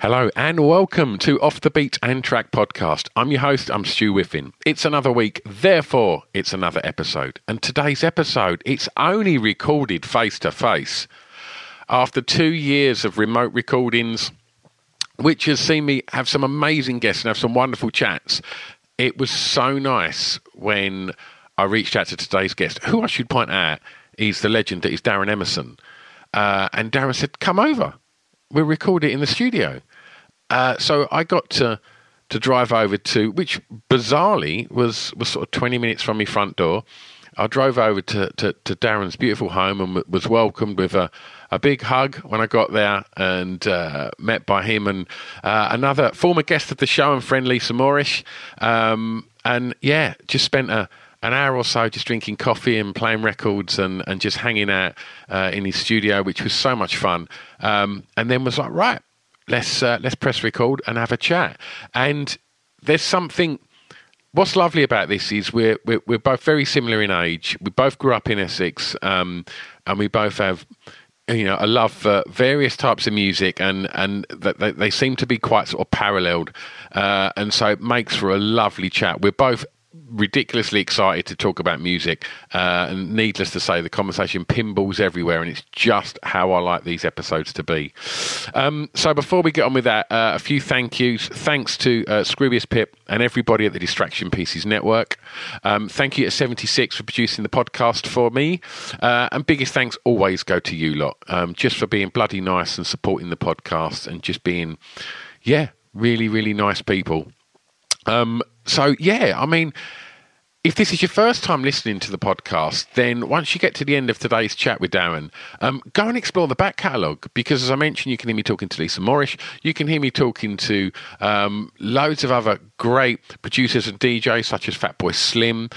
Hello and welcome to Off the Beat and Track podcast. I'm your host, I'm Stu Whiffin. It's another week, therefore it's another episode. And today's episode, it's only recorded face-to-face after 2 years of remote recordings, which has seen me have some amazing guests and have some wonderful chats. It was so nice when I reached out to today's guest, who I should point out is the legend that is Darren Emerson. And Darren said, come over, we'll record it in the studio. So I got to drive over to, which bizarrely was sort of 20 minutes from my front door. I drove over to Darren's beautiful home and was welcomed with a big hug when I got there and met by him and another former guest of the show and friend Lisa Moorish. And yeah, just spent an hour or so just drinking coffee and playing records and just hanging out in his studio, which was so much fun. And then was like, right, let's press record and have a chat. And there's something. What's lovely about this is we're both very similar in age. We both grew up in Essex, and we both have, you know, a love for various types of music, and they seem to be quite sort of paralleled, and so it makes for a lovely chat. We're both ridiculously excited to talk about music, and needless to say, the conversation pinballs everywhere, and it's just how I like these episodes to be. So before we get on with that, a few thank yous. Thanks to Scroobius Pip and everybody at the Distraction Pieces Network. Thank you to 76 for producing the podcast for me, and biggest thanks always go to you lot, just for being bloody nice and supporting the podcast and just being, yeah, really, really nice people. So, yeah, I mean, if this is your first time listening to the podcast, then once you get to the end of today's chat with Darren, go and explore the back catalogue because, as I mentioned, you can hear me talking to Lisa Moorish. You can hear me talking to loads of other great producers and DJs such as Fatboy Slim,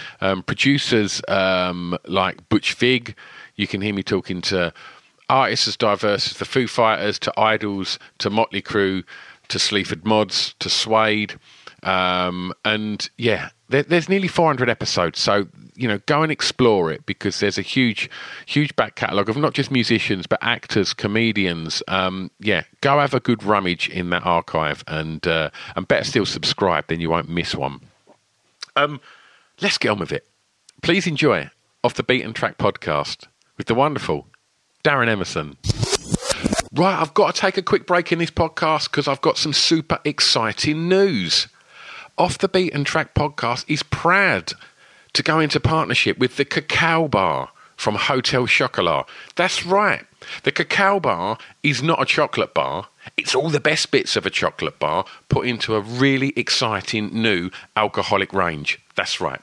producers like Butch Vig. You can hear me talking to artists as diverse as the Foo Fighters, to Idols, to Motley Crue, to Sleaford Mods, to Suede. And yeah, there's nearly 400 episodes, so you know, go and explore it because there's a huge back catalogue of not just musicians but actors, comedians. Yeah, go have a good rummage in that archive, and better still, subscribe, then you won't miss one. Let's get on with it. Please enjoy Off the Beat and Track podcast with the wonderful Darren Emerson. Right, I've got to take a quick break in this podcast because I've got some super exciting news. Off the Beat and Track podcast is proud to go into partnership with the Cacao Bar from Hotel Chocolat. That's right. The Cacao Bar is not a chocolate bar. It's all the best bits of a chocolate bar put into a really exciting new alcoholic range. That's right.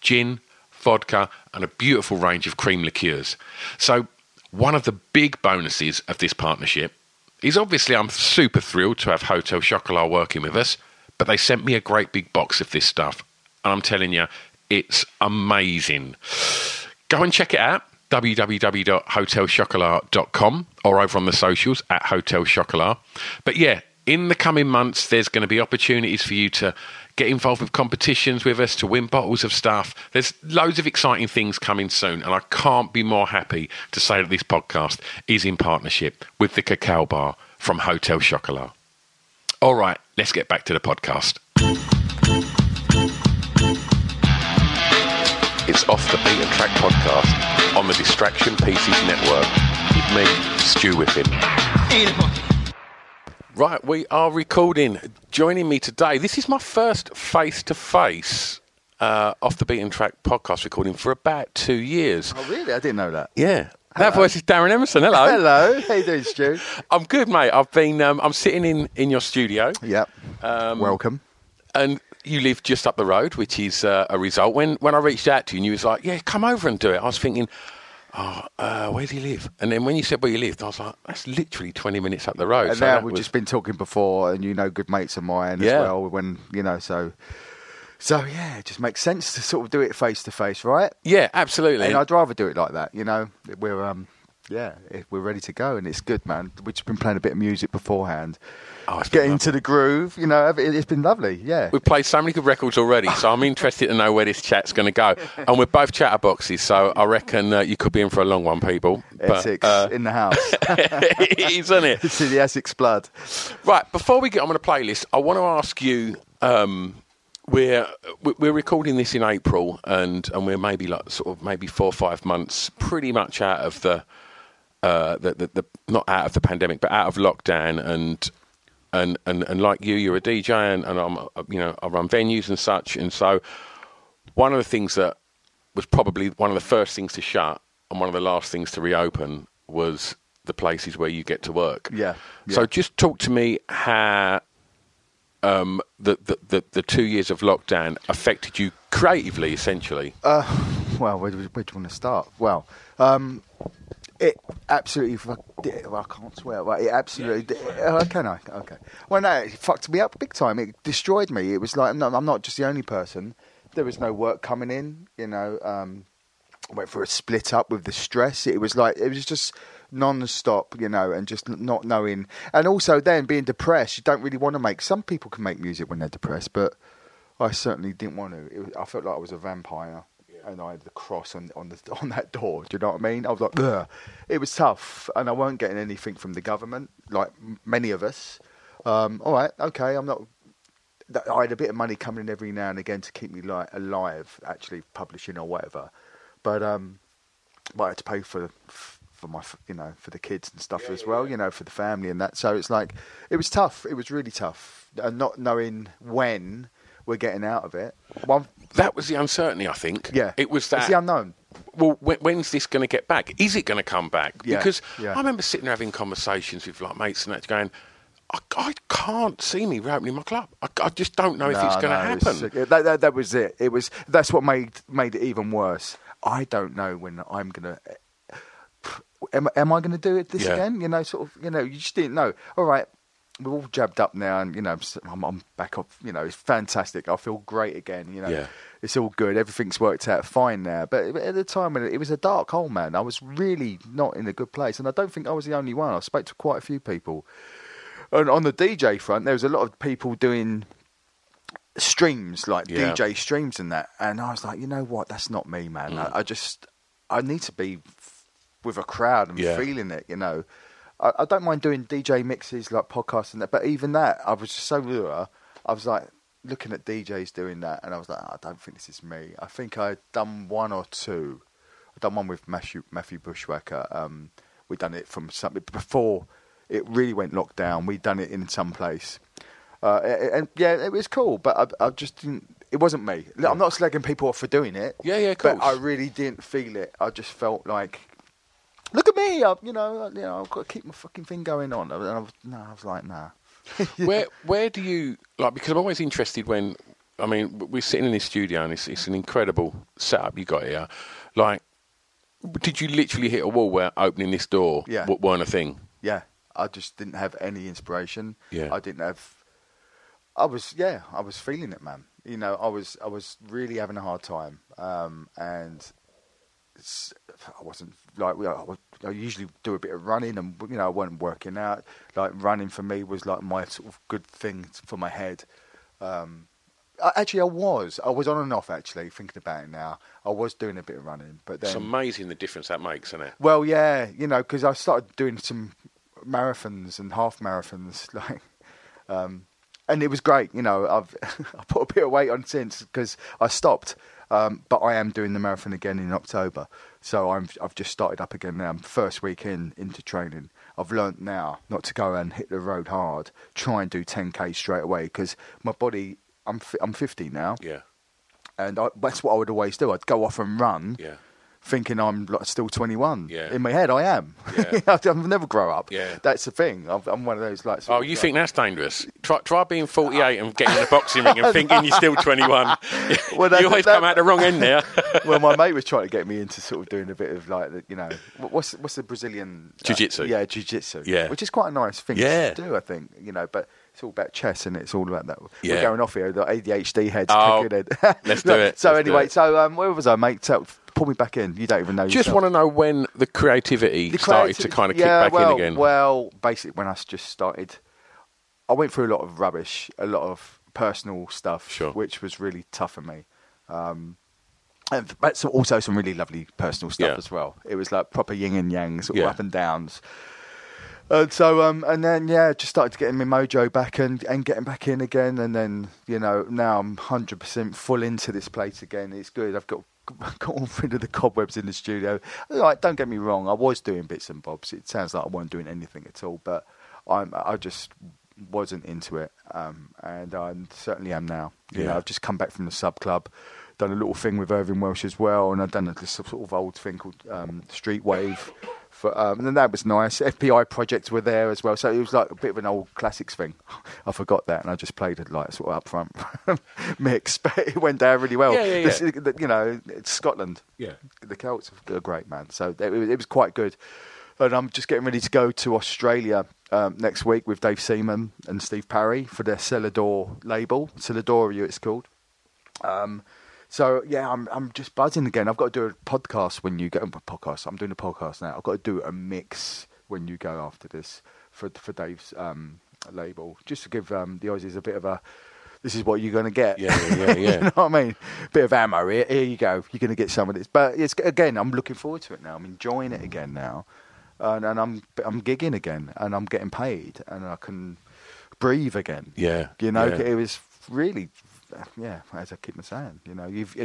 Gin, vodka, and a beautiful range of cream liqueurs. So one of the big bonuses of this partnership is obviously I'm super thrilled to have Hotel Chocolat working with us, but they sent me a great big box of this stuff. And I'm telling you, it's amazing. Go and check it out, www.hotelchocolat.com, or over on the socials at Hotel Chocolat. But yeah, in the coming months, there's going to be opportunities for you to get involved with competitions with us, to win bottles of stuff. There's loads of exciting things coming soon, and I can't be more happy to say that this podcast is in partnership with the Cacao Bar from Hotel Chocolat. All right, let's get back to the podcast. It's Off the Beat and Track podcast on the Distraction Pieces Network. With me, Stu Whiffin. Right, we are recording. Joining me today, this is my first face-to-face Off the Beat and Track podcast recording for about 2 years. Oh, really? I didn't know that. Yeah. Hello. That voice is Darren Emerson. Hello. Hello. How you doing, Stu? I'm good, mate. I've been. I'm sitting in your studio. Yep. Welcome. And you live just up the road, which is a result. When I reached out to you, and you was like, "Yeah, come over and do it." I was thinking, "Oh, where do you live?" And then when you said where you lived, I was like, "That's literally 20 minutes up the road." And so now we've just been talking before, and you know, good mates of mine as well. When you know, so yeah, it just makes sense to sort of do it face to face, right? Yeah, absolutely. And I'd rather do it like that, you know. We're ready to go, and it's good, man. We've just been playing a bit of music beforehand, getting into the groove, you know. It's been lovely, yeah. We've played so many good records already, so I'm interested to know where this chat's going to go. And we're both chatterboxes, so I reckon you could be in for a long one, people. Essex in the house, isn't it? It's the Essex blood. Right, before we get on with the playlist, I want to ask you. We're recording this in April, and we're maybe like sort of maybe 4 or 5 months, pretty much out of the not out of the pandemic, but out of lockdown, and like you're a DJ, and I'm, you know, I run venues and such, and so one of the things that was probably one of the first things to shut and one of the last things to reopen was the places where you get to work. Yeah. So just talk to me how. The 2 years of lockdown affected you creatively, essentially? Where do you want to start? Well, it absolutely... I can't swear, but it absolutely... Yeah. Can I? Okay. Well, no, it fucked me up big time. It destroyed me. It was like, no, I'm not just the only person. There was no work coming in, you know. I went for a split up with the stress. It was like... It was just... non-stop, you know, and just not knowing, and also then being depressed. You don't really want to make... Some people can make music when they're depressed, but I certainly didn't want to. I felt like I was a vampire, and I had the cross on that door. Do you know what I mean? I was like, ugh. It was tough, and I weren't getting anything from the government, like many of us. All right, okay, I'm not... I had a bit of money coming in every now and again to keep me like alive, actually publishing or whatever, but I had to pay for the kids and stuff you know, for the family and that. So it's like, it was tough. It was really tough, and not knowing when we're getting out of it. Well, that was the uncertainty, I think. Yeah, it was that. It's the unknown. Well, when's this going to get back? Is it going to come back? Yeah. Because I remember sitting there having conversations with like mates and that, going, I can't see me reopening my club. I just don't know if it's going to happen. That was it. It was. That's what made it even worse. I don't know when I'm going to. Am I going to do it this again? You know, sort of. You know, you just didn't know. All right, we're all jabbed up now, and you know, I'm back up. You know, it's fantastic. I feel great again. You know, it's all good. Everything's worked out fine now. But at the time, when it was a dark hole, man. I was really not in a good place, and I don't think I was the only one. I spoke to quite a few people, and on the DJ front, there was a lot of people doing streams, like DJ streams and that. And I was like, you know what? That's not me, man. I need to be with a crowd and feeling it, you know. I don't mind doing DJ mixes like podcasts and that, but even that, I was just so... I was like looking at DJs doing that, and I was like, I don't think this is me. I think I'd done one or two. I'd done one with Matthew Bushwacker. We'd done it from something before it really went lockdown. We'd done it in some place. And yeah, it was cool, but I just didn't... It wasn't me. Look, I'm not slagging people off for doing it. Yeah, of course. But I really didn't feel it. I just felt like... Look at me, I've got to keep my fucking thing going on. And I was like, nah. Where do you, like, because I'm always interested when, I mean, we're sitting in this studio and it's an incredible setup you got here. Like, did you literally hit a wall where opening this door weren't a thing? Yeah, I just didn't have any inspiration. Yeah. I was feeling it, man. You know, I was really having a hard time. And... I wasn't like I usually do a bit of running, and you know I wasn't working out. Like running for me was like my sort of good thing for my head. I was on and off. Actually, thinking about it now, I was doing a bit of running, but then, it's amazing the difference that makes, isn't it? Well, yeah, you know, because I started doing some marathons and half marathons, like and it was great. You know, I've I put a bit of weight on since because I stopped, but I am doing the marathon again in October. So I've just started up again now. First week into training. I've learnt now not to go and hit the road hard. Try and do 10K straight away because my body. I'm 50 now. Yeah. And that's what I would always do. I'd go off and run. Yeah. Thinking I'm like still 21. Yeah. In my head, I am. Yeah. I'll never grow up. Yeah. That's the thing. I'm one of those like. Oh, you think that's dangerous? Try being 48 and getting in the boxing ring and thinking you're still 21. Well, you always come out the wrong end there. Well, my mate was trying to get me into sort of doing a bit of like, you know, what's the Brazilian jiu-jitsu? Yeah, jiu-jitsu. Yeah. Which is quite a nice thing to do, I think. You know, but. It's all about chess, and it's all about that. Yeah. We're going off here, the ADHD heads. Oh, let's do it. So where was I, mate? Pull me back in. You don't even know. Just want to know when the creativity started to kind of kick back in again. Well, basically, when I just started, I went through a lot of rubbish, a lot of personal stuff, which was really tough for me. And that's also some really lovely personal stuff as well. It was like proper yin and yangs, all up and downs. And then, just started getting my mojo back and getting back in again. And then, you know, now I'm 100% full into this place again. It's good. I've got all rid of the cobwebs in the studio. Like, don't get me wrong. I was doing bits and bobs. It sounds like I wasn't doing anything at all, but I just wasn't into it. And I certainly am now. You know, I've just come back from the sub club. Done a little thing with Irving Welsh as well. And I've done this sort of old thing called Street Wave. And that was nice. FBI projects were there as well, so it was like a bit of an old classics thing. I forgot that, and I just played it like sort of up front mix, but it went down really well. Yeah. You know, it's Scotland. Yeah, the Celts are great, man. So it was quite good. And I'm just getting ready to go to Australia next week with Dave Seaman and Steve Parry for their Celador label, Celadoria it's called. So I'm just buzzing again. I've got to do a podcast when you go. I'm doing a podcast now. I've got to do a mix when you go after this for Dave's label, just to give the Aussies a bit of a. This is what you're going to get. Yeah. You know what I mean? Bit of ammo. Here you go. You're going to get some of this. But it's again. I'm looking forward to it now. I'm enjoying it again now, and I'm gigging again, and I'm getting paid, and I can breathe again. Yeah. You know, it was really. Yeah, as I keep saying, you know, you've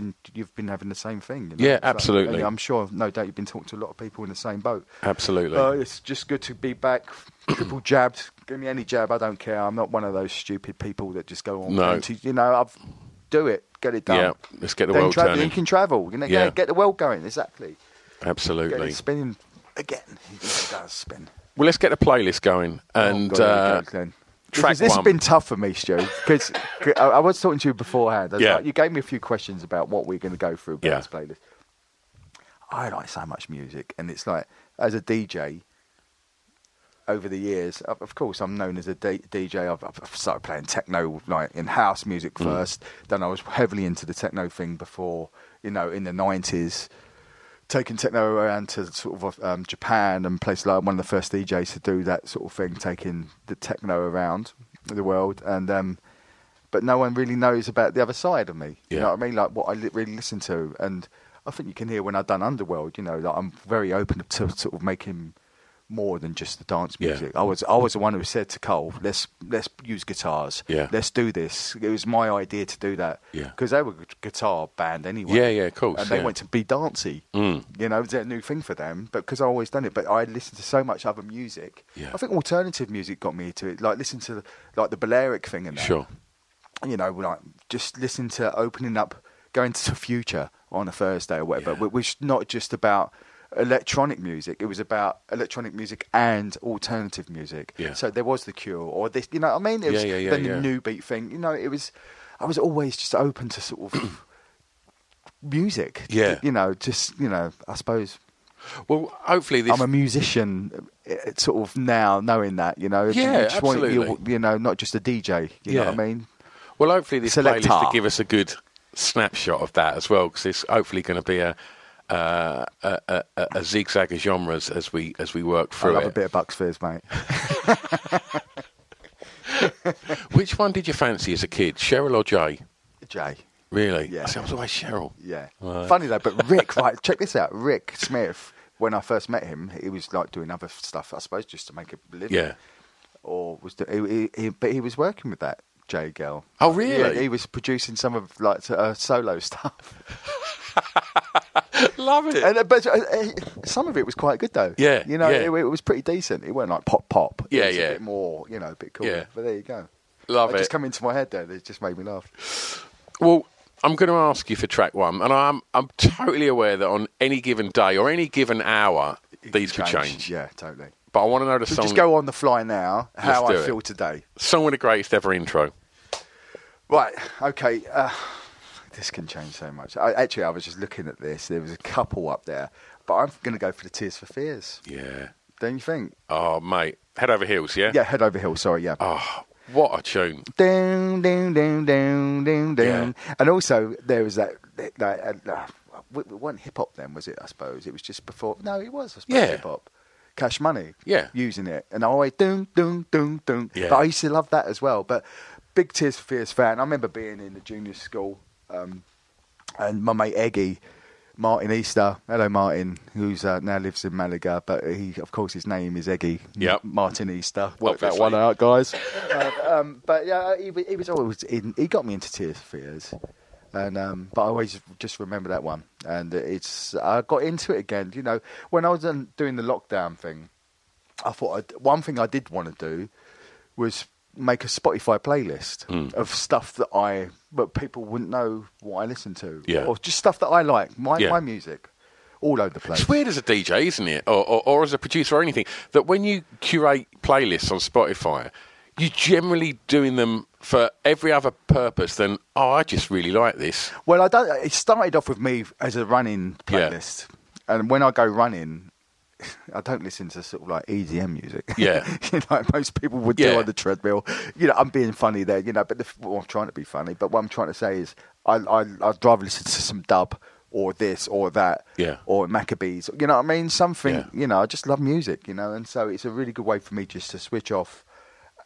been having the same thing. You know? Yeah, absolutely. So, I'm sure, no doubt, you've been talking to a lot of people in the same boat. Absolutely. It's just good to be back. Triple jabbed. Give me any jab. I don't care. I'm not one of those stupid people that just go on. No. You know, do it. Get it done. Yeah. Let's get the world turning. You can travel. You know, get the world going. Exactly. Absolutely. Get it spinning again. It does spin. Well, let's get the playlist going and. Oh, God, okay, this has been tough for me, Stu, because I was talking to you beforehand. You gave me a few questions about what we're going to go through about this playlist. I like so much music, and it's like, as a DJ, over the years, of course, I'm known as a DJ. I've started playing techno, like in house music first. Then I was heavily into the techno thing before, you know, in the 90s. Taking techno around to sort of Japan and places like I'm one of the first DJs to do that sort of thing, taking the techno around the world, and but no one really knows about the other side of me. You know what I mean? Like what I really listen to, and I think you can hear when I've done Underworld. You know, like I'm very open to sort of making more than just the dance music. Yeah. I was the one who said to Cole, let's use guitars. Yeah. Let's do this. It was my idea to do that. Yeah. Because they were a guitar band anyway. Yeah, of course. And they went to be dancey. Mm. You know, it was a new thing for them. But because I always done it, but I listened to so much other music. Yeah. I think alternative music got me into it. Like listen to like the Balearic thing and that. Sure. You know, like just listen to opening up, going to the future on a Thursday or whatever. Yeah. Which not just about electronic music. It was about electronic music and alternative music. Yeah. So there was The Cure or this, you know what I mean? It was the new beat thing. You know, it was, I was always just open to sort of music. Yeah. You know, just, you know, I suppose. Well, hopefully I'm a musician sort of now knowing that, you know. Yeah, absolutely. You know, not just a DJ. You know what I mean? Well, hopefully this playlist to give us a good snapshot of that as well, because it's hopefully going to be a zigzag of genres as we work through it. I love a bit of Bucks Fizz, mate. Which one did you fancy as a kid, Cheryl or Jay? Jay. Really? Yeah. I was always Cheryl. Yeah. Right. Funny though, but Rick, right? Check this out. Rick Smith. When I first met him, he was like doing other stuff, I suppose, just to make a living. Yeah. But he was working with that Jay Gell. Oh, really? Yeah, he was producing some of like solo stuff. Love it. And, but some of it was quite good though. Yeah. You know, yeah. It was pretty decent. It weren't like pop. It was a bit more, you know, a bit cooler. Yeah. But there you go. Love it. Just come into my head there. It just made me laugh. Well, I'm going to ask you for track one, and I'm totally aware that on any given day or any given hour, these could change. Yeah, totally. But I want to know the song. Just go on the fly now. How I feel today. Song with the greatest ever intro. Right. Okay. This can change so much. I was just looking at this. There was a couple up there, but I'm going to go for the Tears for Fears. Yeah. Don't you think? Oh, mate. Head Over Heels. Yeah. Yeah. Head Over Heels. Sorry. Yeah. Oh. What a tune. Down, down, down, down, down, down. Yeah. And also, there was that it wasn't hip-hop then, was it, I suppose? It was just before... No, it was, I suppose, hip-hop. Cash Money. Yeah. Using it. And I always... Doom, doom, doom, doom. Yeah. But I used to love that as well. But big Tears for Fears fan. I remember being in the junior school and my mate Eggy, Martin Easter. Hello, Martin, who's now lives in Malaga, but of course, his name is Eggy. Yeah, Martin Easter. Worked that one out, guys. But yeah, he was always in. He got me into Tears for Fears, and but I always just remember that one. And I got into it again. You know, when I was doing the lockdown thing, I thought one thing I did want to do was make a Spotify playlist of stuff but people wouldn't know what I listen to, or just stuff that I like, my music, all over the place. It's weird as a DJ, isn't it, or as a producer or anything, that when you curate playlists on Spotify, you're generally doing them for every other purpose than, I just really like this. Well, I don't. It started off with me as a running playlist, and when I go running, I don't listen to sort of like EDM music. Yeah. You know, like most people would do on the treadmill. You know, I'm being funny there, you know, but I'm trying to be funny. But what I'm trying to say is I'd rather listen to some dub or this or that or Maccabees. You know what I mean? Something, you know, I just love music, you know. And so it's a really good way for me just to switch off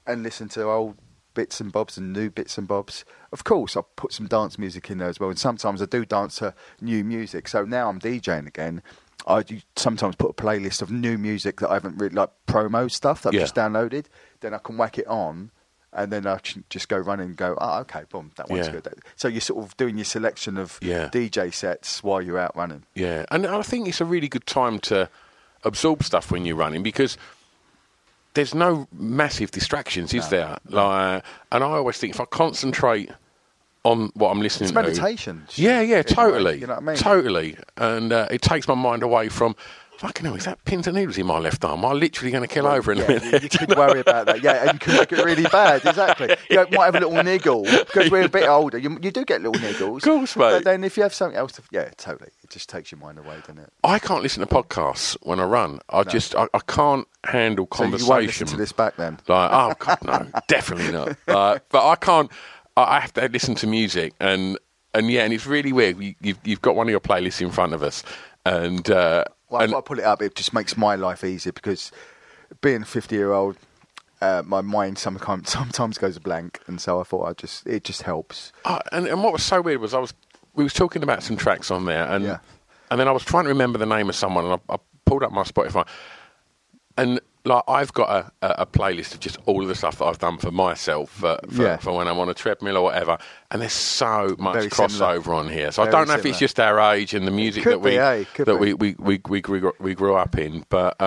and listen to old bits and bobs and new bits and bobs. Of course, I put some dance music in there as well. And sometimes I do dance to new music. So now I'm DJing again. I do sometimes put a playlist of new music that I haven't really, like promo stuff that I've just downloaded. Then I can whack it on, and then I just go run and go, oh, okay, boom, that one's good. So you're sort of doing your selection of DJ sets while you're out running. Yeah, and I think it's a really good time to absorb stuff when you're running because there's no massive distractions, is there? Like, and I always think if I concentrate on what I'm listening to. It's meditation. Yeah, totally. You know what I mean? Totally. And it takes my mind away from, fucking hell, is that pins and needles in my left arm? I'm literally going to kill over in a minute. You could worry about that. Yeah, and you could make it really bad. Exactly. You might have a little niggle because we're a bit older. You do get little niggles. Of course, mate. But then if you have something else to... Yeah, totally. It just takes your mind away, doesn't it? I can't listen to podcasts when I run. I can't handle conversation. So you won't listen to this back then? Like, oh, God, no. Definitely not. But I can't... I have to listen to music, and it's really weird. You've got one of your playlists in front of us, and if I pull it up, it just makes my life easier because being a 50-year-old, my mind sometimes goes blank, and so I thought it just helps. And what was so weird was we was talking about some tracks on there, and then I was trying to remember the name of someone, and I pulled up my Spotify, and. Like I've got a playlist of just all of the stuff that I've done for myself for when I'm on a treadmill or whatever, and there's so much very crossover similar. On here. So very I don't know similar. If it's just our age and the music that be, we grew up in. But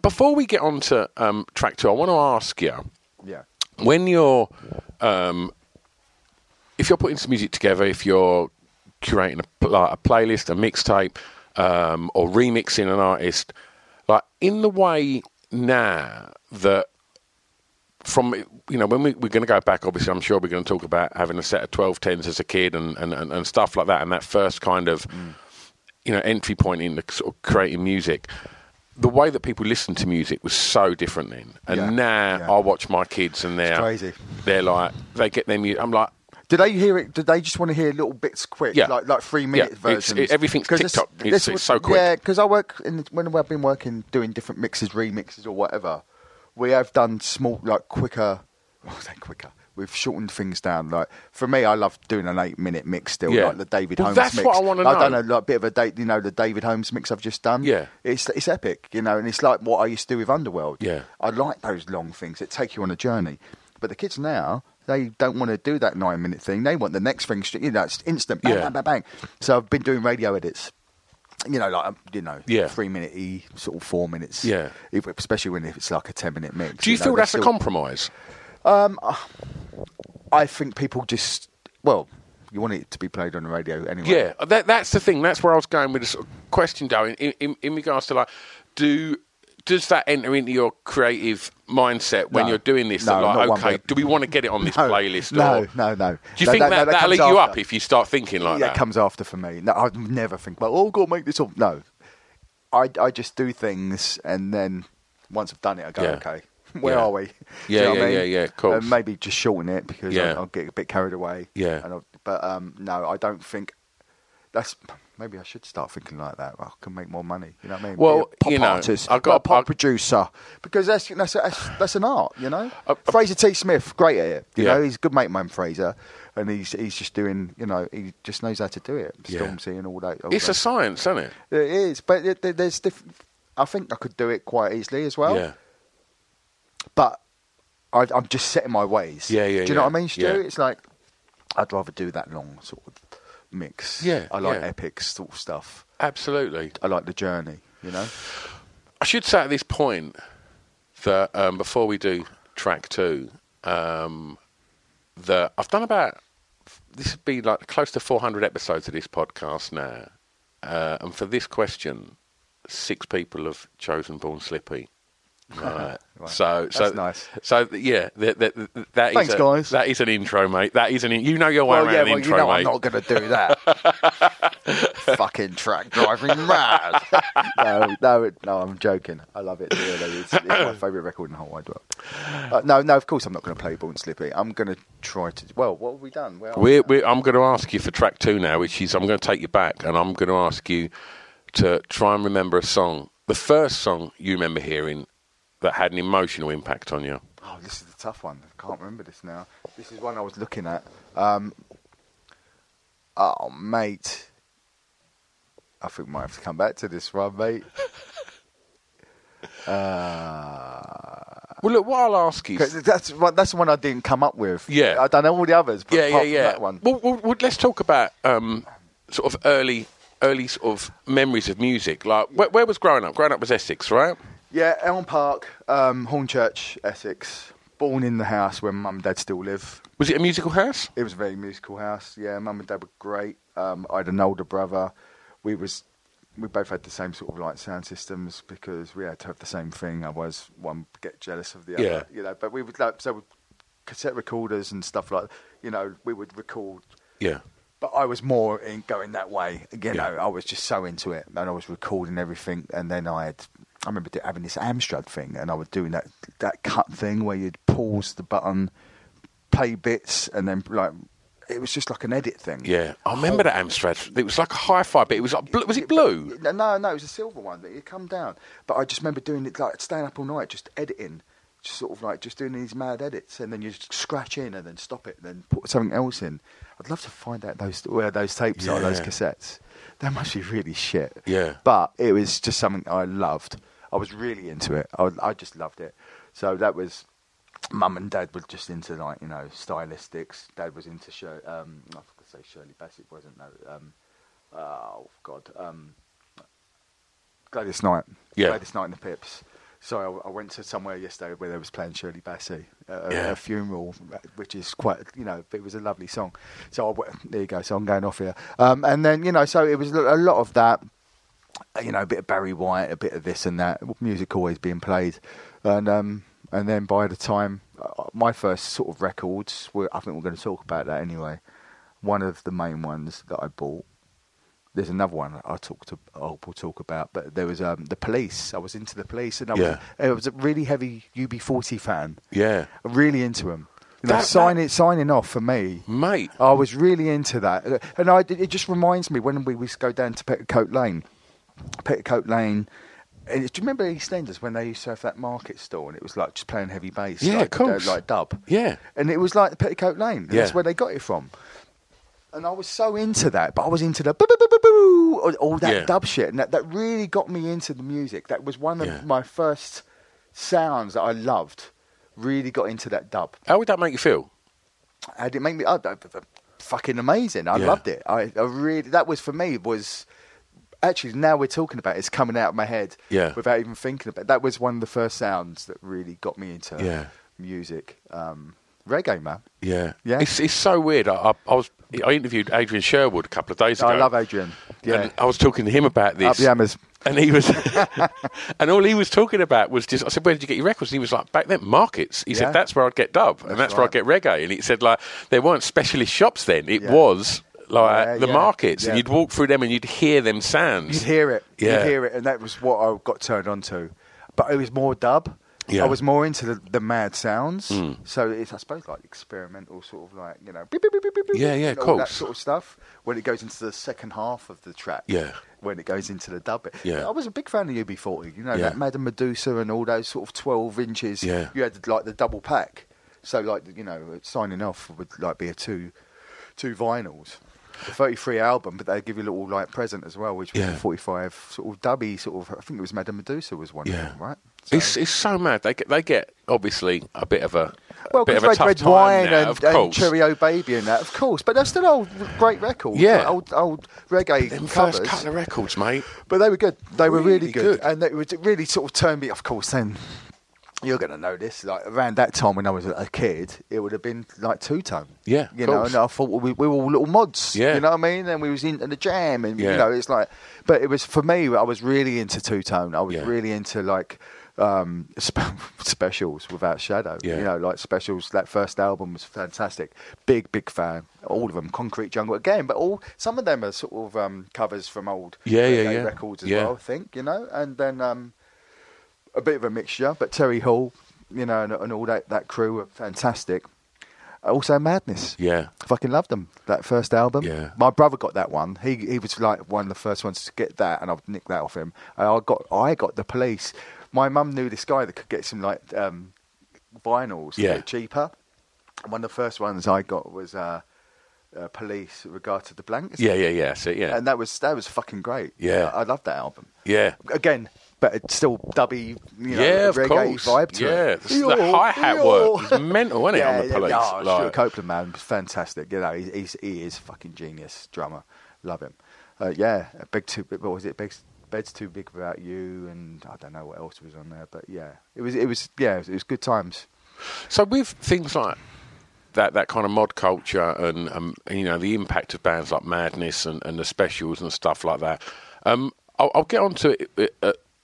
before we get on to track two, I want to ask you, when you're if you're putting some music together, if you're curating a playlist, a mixtape, or remixing an artist. Like in the way now that from, you know, when we're going to go back, obviously, I'm sure we're going to talk about having a set of 12-10s as a kid and stuff like that. And that first kind of, you know, entry point into sort of creating music. The way that people listen to music was so different then. And now I watch my kids and they're crazy. They're like, they get their music. I'm like. Do they hear it? Do they just want to hear little bits quick, like 3-minute versions? Everything's TikTok. It's so quick. Yeah, because I work when I've been working doing different mixes, remixes, or whatever. We have done small, like quicker. What was that quicker? We've shortened things down. Like for me, I love doing an 8-minute mix still, like the David Holmes mix. That's what I want to know. I don't know, like a bit of the David Holmes mix I've just done. Yeah, it's epic, you know, and it's like what I used to do with Underworld. Yeah, I like those long things that take you on a journey. But the kids now, they don't want to do that 9-minute thing. They want the next thing, you know, it's instant, bang, bang, bang, bang. So I've been doing radio edits, you know, like, you know, 3-minute-y, sort of 4 minutes. Yeah. Especially when it's like a 10-minute mix. Do you feel that's a compromise? I think people just, well, you want it to be played on the radio anyway. Yeah, that's the thing. That's where I was going with this sort of question, Darren, in regards to, like, does that enter into your creative mindset when you're doing this? No, like, okay, do we want to get it on this playlist? No, or? No. Do you think that'll eat you up if you start thinking like that? Yeah, it comes after for me. No, I'd never think, like, oh, God, make this all. No. I just do things, and then once I've done it, I go, okay, where are we? Yeah, you know yeah, of course. Maybe just shorten it because I'll get a bit carried away. Yeah. But I don't think that's. Maybe I should start thinking like that. I can make more money. You know what I mean? Well, artist. I've got a pop producer. Because that's an art, you know? Fraser T. Smith, great at it. You know, he's a good mate of mine, Fraser. And he's just doing, you know, he just knows how to do it. Stormzy and all that. It's a science, isn't it? It is. But there's different. I think I could do it quite easily as well. Yeah. But I'm just setting my ways. Yeah. Do you know what I mean, Stu? Yeah. It's like, I'd rather do that long sort of mix. I like epics sort of stuff. Absolutely. I like the journey, you know. I should say at this point that before we do track 2, that I've done about, this would be like close to 400 episodes of this podcast now, and for this question 6 people have chosen Born Slippy. Right. So that's nice. So yeah, that thanks, is a, guys. That is an intro, mate. That is an you know your way around an intro, you know, mate. I'm not going to do that. Fucking track driving mad. No, I'm joking. I love it. Really. It's my favourite record in the whole wide world. No, of course I'm not going to play Born Slippy. I'm going to try to. Well, what have we done? I'm going to ask you for track 2 now, which is I'm going to take you back and I'm going to ask you to try and remember a song. The first song you remember hearing that had an emotional impact on you? Oh, this is a tough one. I can't remember this now. This is one I was looking at. Oh, mate. I think we might have to come back to this one, mate. Well, look, what I'll ask you... That's the one I didn't come up with. Yeah. I don't know all the others, but apart from that one. Well, let's talk about sort of early sort of memories of music. Like, where was growing up? Growing up was Essex, right? Yeah, Elm Park, Hornchurch, Essex. Born in the house where Mum and Dad still live. Was it a musical house? It was a very musical house, yeah. Mum and Dad were great. I had an older brother. We both had the same sort of like sound systems because we had to have the same thing. Otherwise, one would get jealous of the other. Yeah. You know, but we would like, so cassette recorders and stuff like that, you know, we would record. Yeah. But I was more in going that way. You know, I was just so into it. And I was recording everything. And then I remember having this Amstrad thing, and I was doing that cut thing where you'd pause the button, play bits, and then like it was just like an edit thing. Yeah, I remember that Amstrad. It was like a hi-fi bit. It was like was it blue? No, it was a silver one that you come down. But I just remember doing it like staying up all night, just editing, just sort of like just doing these mad edits, and then you just scratch in and then stop it, and then put something else in. I'd love to find out where those tapes are, those cassettes. That must be really shit. Yeah. But it was just something I loved. I was really into it. I just loved it. So that was... Mum and Dad were just into, like, you know, stylistics. Dad was into... I forgot to say Shirley Bassey wasn't, no. Oh, God. Gladys Knight. Yeah. Gladys Knight and the Pips. So I went to somewhere yesterday where they was playing Shirley Bassey at her funeral, which is quite, you know, it was a lovely song. So there you go. So I'm going off here. And then, you know, so it was a lot of that, you know, a bit of Barry White, a bit of this and that, music always being played. And then by the time, my first sort of records, I think we're going to talk about that anyway. One of the main ones that I bought. There's another one we'll talk about, but there was The Police. I was into The Police, and I was a really heavy UB40 fan. Yeah, really into them. Signing off for me, mate. I was really into that, and it just reminds me when we go down to Petticoat Lane. And do you remember EastEnders when they used to have that market store and it was like just playing heavy bass? Yeah, of course. Like dub. Yeah, and it was like the Petticoat Lane. And that's where they got it from. And I was so into that, but I was into the boo-boo-boo-boo, all that dub shit. And that really got me into the music. That was one of my first sounds that I loved really got into that dub. How would that make you feel? How'd it make me? Fucking amazing. I loved it. I really, that was, for me, was, actually now we're talking about it, it's coming out of my head without even thinking about it. That was one of the first sounds that really got me into music. Reggae, man. Yeah. Yeah. It's so weird. I interviewed Adrian Sherwood a couple of days ago. I love Adrian. Yeah. And I was talking to him about this. Up the hammers. And he was, and all he was talking about was just, I said, where did you get your records? And he was like, back then, markets. He said, that's where I'd get dub, and that's where I'd get reggae. And he said, like, there weren't specialist shops then. It was like the markets, and you'd walk through them and you'd hear them sounds. You'd hear it. Yeah. You'd hear it. And that was what I got turned on to. But it was more dub. Yeah. I was more into the mad sounds, so it's, I suppose, like experimental sort of, like, you know, beep, beep, beep, beep, beep, yeah, of course, that sort of stuff. When it goes into the second half of the track, when it goes into the dub, I was a big fan of UB40. You know, that Madame Medusa and all those sort of 12 inches. Yeah. You had like the double pack, so like, you know, signing off would like be a two vinyls. The 33 album, but they give you a little like present as well, which was a 45 sort of dubby sort of. I think it was Madame Medusa was one of them, right? So. It's so mad. They get obviously a bit of a tough Red time Wine now, and Cheerio Baby and that, of course. But they're still old great records. Yeah, like old reggae them covers. First couple of records, mate. But they were good. They were really good, and it really sort of turned me. Of course, then you're going to know this. Like around that time when I was a kid, it would have been like two tone. Yeah, you know. And I thought we were all little mods. Yeah, you know what I mean. And we was into the jam, and you know, it's like. But it was, for me, I was really into two tone. I was really into like. Specials without shadow, you know, like Specials. That first album was fantastic. Big fan. All of them. Concrete Jungle again, but some of them are sort of covers from old records as well, I think, you know. And then a bit of a mixture, but Terry Hall, you know, and all that crew were fantastic. Also Madness. Yeah. Fucking loved them. That first album. Yeah. My brother got that one. He was like one of the first ones to get that, and I would nick that off him. And I got The Police. My mum knew this guy that could get some like vinyls a bit cheaper. And one of the first ones I got was Police, Regard to the Blank. Yeah. So, yeah. And that was fucking great. Yeah, I loved that album. Yeah, again, but it's still dubby, you know, reggae vibe to it. Yeah, the hi hat work was mental, wasn't it? On The Police, Stuart Copeland, man, was fantastic. You know, he is a fucking genius drummer. Love him. What was it? Bed's Too Big Without You, and I don't know what else was on there, but it was good times. So with things like that kind of mod culture and you know, the impact of bands like Madness and The Specials and stuff like that, I'll get on to it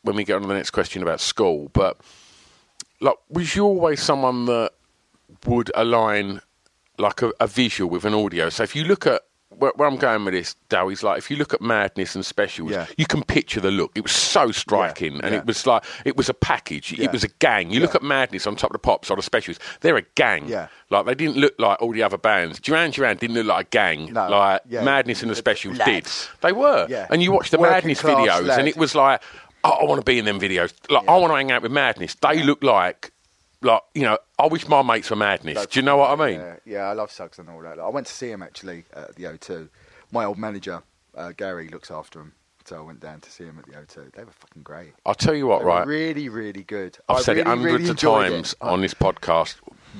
when we get on to the next question about school, but like, was you always someone that would align like a visual with an audio? So if you look at where I'm going with this, Dow, is like, if you look at Madness and Specials, you can picture the look. It was so striking, and it was like, it was a package. It was a gang. You look at Madness on Top of the Pops or The Specials, they're a gang. Yeah. Like, they didn't look like all the other bands. Duran didn't look like a gang. No. Like, Madness and The Specials did. They were. Yeah. And you watch the Working Madness videos, lads. And it was like, oh, I want to be in them videos. Like, I want to hang out with Madness. They look like, you know, I wish my mates were Madness. Do you know what I mean? Yeah, I love Suggs and all that. I went to see him, actually, at the O2. My old manager, Gary, looks after him. So I went down to see him at the O2. They were fucking great. I'll tell you what, they were really, really good. I've said it hundreds of times on this podcast.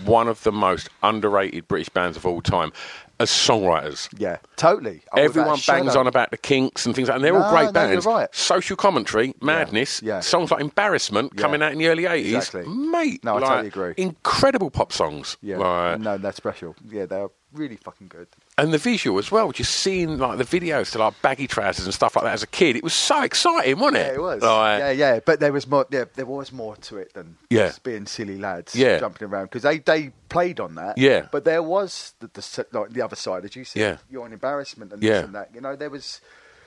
One of the most underrated British bands of all time as songwriters. Yeah, totally. Everyone bangs on about the Kinks and things like that, and they're all great bands. You're right. Social commentary, Madness, songs like Embarrassment coming out in the early 80s. Exactly. Mate, no, I totally agree. Incredible pop songs. Yeah, no, they're special. Yeah, they're really fucking good. And the visual as well, just seeing like the videos to like Baggy Trousers and stuff like that as a kid, it was so exciting, wasn't it? Yeah, it was. Like, yeah, but there was more to it than just being silly lads jumping around, because they played on that. Yeah, but there was the other side, as you said, You're an Embarrassment and this and that. You know, there was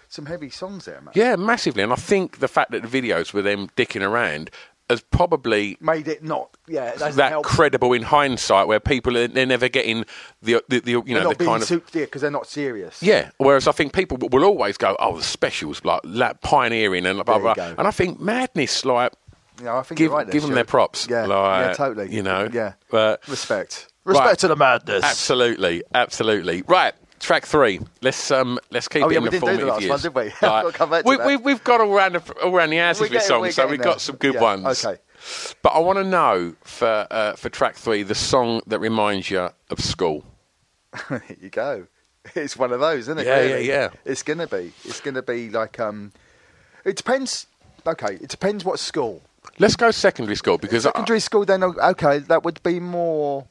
some heavy songs there, man. Yeah, massively, and I think the fact that the videos were them dicking around has probably made it not that help. Credible in hindsight, where people they're never getting the you know, the kind of, because they're not serious. Yeah, whereas I think people will always go, oh, The Specials, like pioneering and blah blah, blah. And I think Madness, like, you know, I think you're right there, give them their props. Yeah, like, yeah, totally. You know, yeah, but respect right, to the Madness. Absolutely. Right. Track 3. Let's keep it in the formative years. We didn't do the last one, did we? We've got all round the houses with songs, so we've got some good ones. Okay. But I want to know for track 3, the song that reminds you of school. There you go. It's one of those, isn't it? Yeah, really? Yeah, yeah. It's going to be. It's going to be like... it depends... Okay, it depends what school. Let's go secondary school, because... Secondary school, then, okay, that would be more...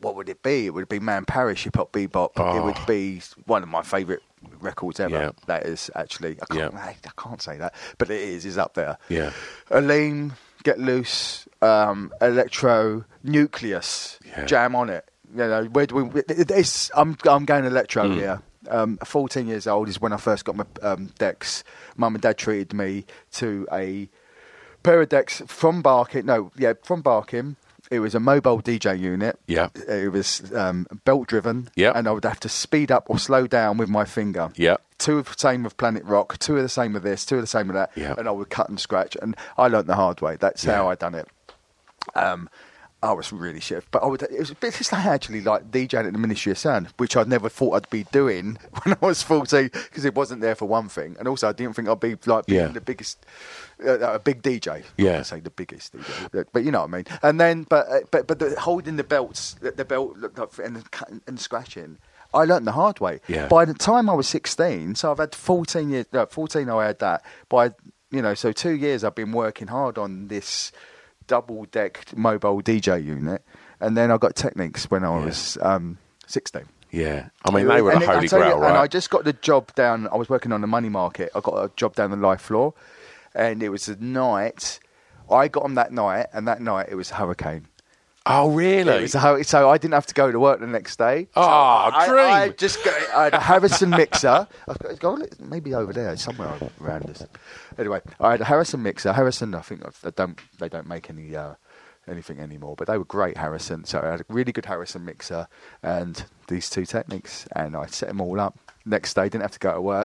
What would it be? It would be Man Parish, Hip Hop Bebop. Oh. It would be one of my favourite records ever. Yeah. That is, actually... I can't say that, but it is up there. Yeah. Aleem, Get Loose, Electro, Nucleus, jam on it. You know, where do we... I'm going electro here. 14 years old is when I first got my decks. Mum and Dad treated me to a pair of decks from Barking. From Barking. It was a mobile DJ unit. Yeah. It was belt driven. Yeah. And I would have to speed up or slow down with my finger. Yeah. Two of the same with Planet Rock. Two of the same with this. Two of the same with that. Yeah. And I would cut and scratch. And I learnt the hard way. That's how I done it. I was really shit, but it was a bit just like actually like DJing at the Ministry of Sound, which I'd never thought I'd be doing when I was 14, because it wasn't there for one thing, and also I didn't think I'd be like being the biggest, a big DJ. Yeah, I say the biggest DJ, but you know what I mean. And then, but the holding the belts, the belt and cutting and scratching, I learned the hard way. Yeah. By the time I was 16, so I've had 14 years. No, 14, I had that. By so 2 years I've been working hard on this double-decked mobile DJ unit, and then I got Technics when I was 16. Yeah, I mean, they were the holy grail, right? And I just got the job down. I was working on the money market. I got a job down the life floor, and it was a night. I got on that night, and that night it was a hurricane. Oh, really? It was so I didn't have to go to work the next day. Oh, dream! I had a Harrison mixer. I've got maybe over there somewhere around us. Anyway, I had a Harrison mixer. Harrison, I think they don't make any anything anymore, but they were great, Harrison. So I had a really good Harrison mixer and these two Technics, and I set them all up. Next day, didn't have to go to work.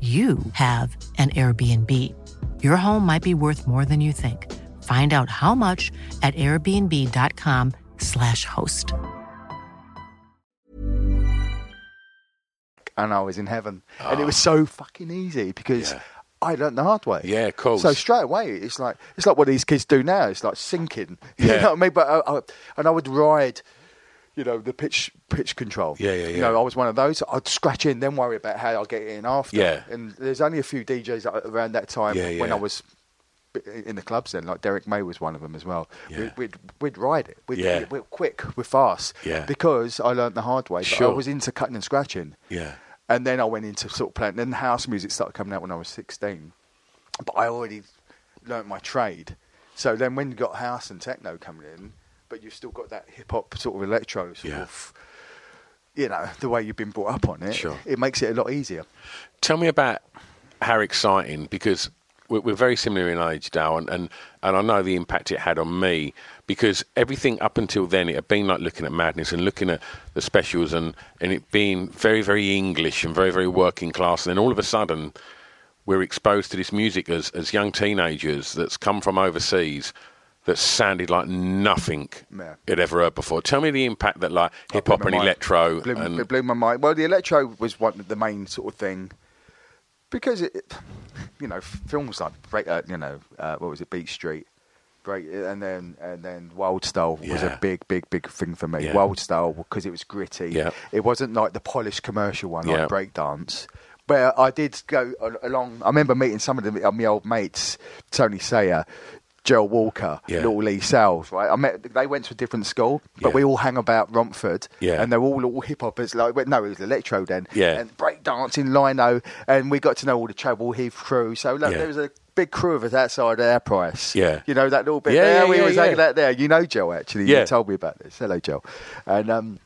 you have an Airbnb. Your home might be worth more than you think. Find out how much at airbnb.com/host. And I was in heaven. Oh. And it was so fucking easy because I learned the hard way. Yeah, of course. So straight away, it's like what these kids do now. It's like sinking. You know what I mean? But I would ride... the pitch control. Yeah. I was one of those. I'd scratch in, then worry about how I'll get in after. Yeah. And there's only a few DJs around that time when I was in the clubs then, like Derek May was one of them as well. Yeah. We'd ride it. We're quick, we're fast. Yeah. Because I learned the hard way. But sure. I was into cutting and scratching. Yeah. And then I went into sort of playing. Then house music started coming out when I was 16. But I already learnt my trade. So then when you got house and techno coming in, but you've still got that hip-hop sort of electro sort of, the way you've been brought up on it. Sure. It makes it a lot easier. Tell me about how exciting, because we're very similar in age, Dale, and I know the impact it had on me, because everything up until then, it had been like looking at Madness and looking at the Specials and it being very, very English and very, very working class. And then all of a sudden, we're exposed to this music as young teenagers that's come from overseas that sounded like nothing you'd ever heard before. Tell me the impact that like hip-hop and electro... It blew my mind. Well, the electro was one, the main sort of thing. Because, films like, Beat Street, great, and then Wild Style was a big thing for me. Yeah. Wild Style, because it was gritty. Yeah. It wasn't like the polished commercial one, like breakdance. But I did go along. I remember meeting some of my old mates, Tony Sayer, Gerald Walker, Little Lee Sells, right? They went to a different school, but we all hang about Romford, and they're all little hip-hoppers. It was electro then, and breakdancing, lino, and we got to know all the Treble Heath crew. So there was a big crew of us outside our price. Yeah. You know, that little bit there, we was hanging out there. You know Joe, actually. Yeah. You told me about this. Hello, Joe. And,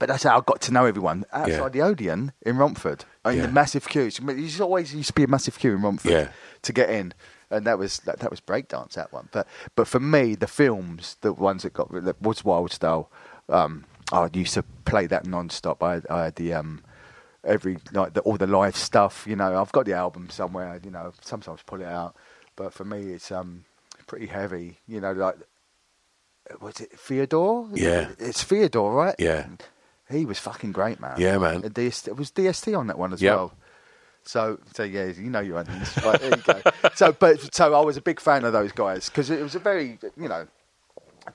but that's how I got to know everyone outside the Odeon in Romford, in the massive queues. There always used to be a massive queue in Romford to get in. And that was breakdance, that one. But for me, the films, the ones that was Wild Style. I used to play that non-stop. I had the every like all the live stuff. I've got the album somewhere. Sometimes pull it out. But for me, it's pretty heavy. Was it Theodore? Yeah, it's Theodore, right? Yeah, and he was fucking great, man. Yeah, man. It was DST on that one as well. So yeah, you're on this. Right, there you go. So I was a big fan of those guys because it was a very,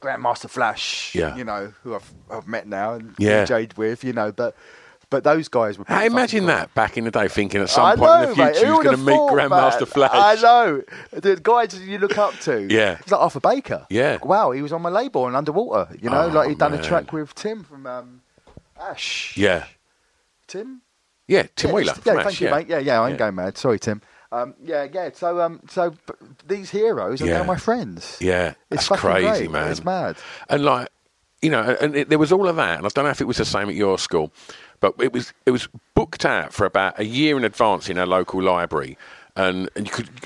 Grandmaster Flash, who I've met now and DJ'd with, but those guys were. I imagine that back in the day, thinking at some point in the future he was going to meet Grandmaster Flash. I know the guys you look up to. Yeah, it's like Arthur Baker. Yeah, wow, he was on my label on Underwater. He'd done a track with Tim from Ash. Yeah, Tim. Yeah, Tim Wheeler. Yeah, Smash, thank you, mate. Yeah, I ain't going mad. Sorry, Tim. So these heroes are now my friends. Yeah, it's crazy, great, man. It's mad. And there was all of that. And I don't know if it was the same at your school, but it was booked out for about a year in advance in our local library, and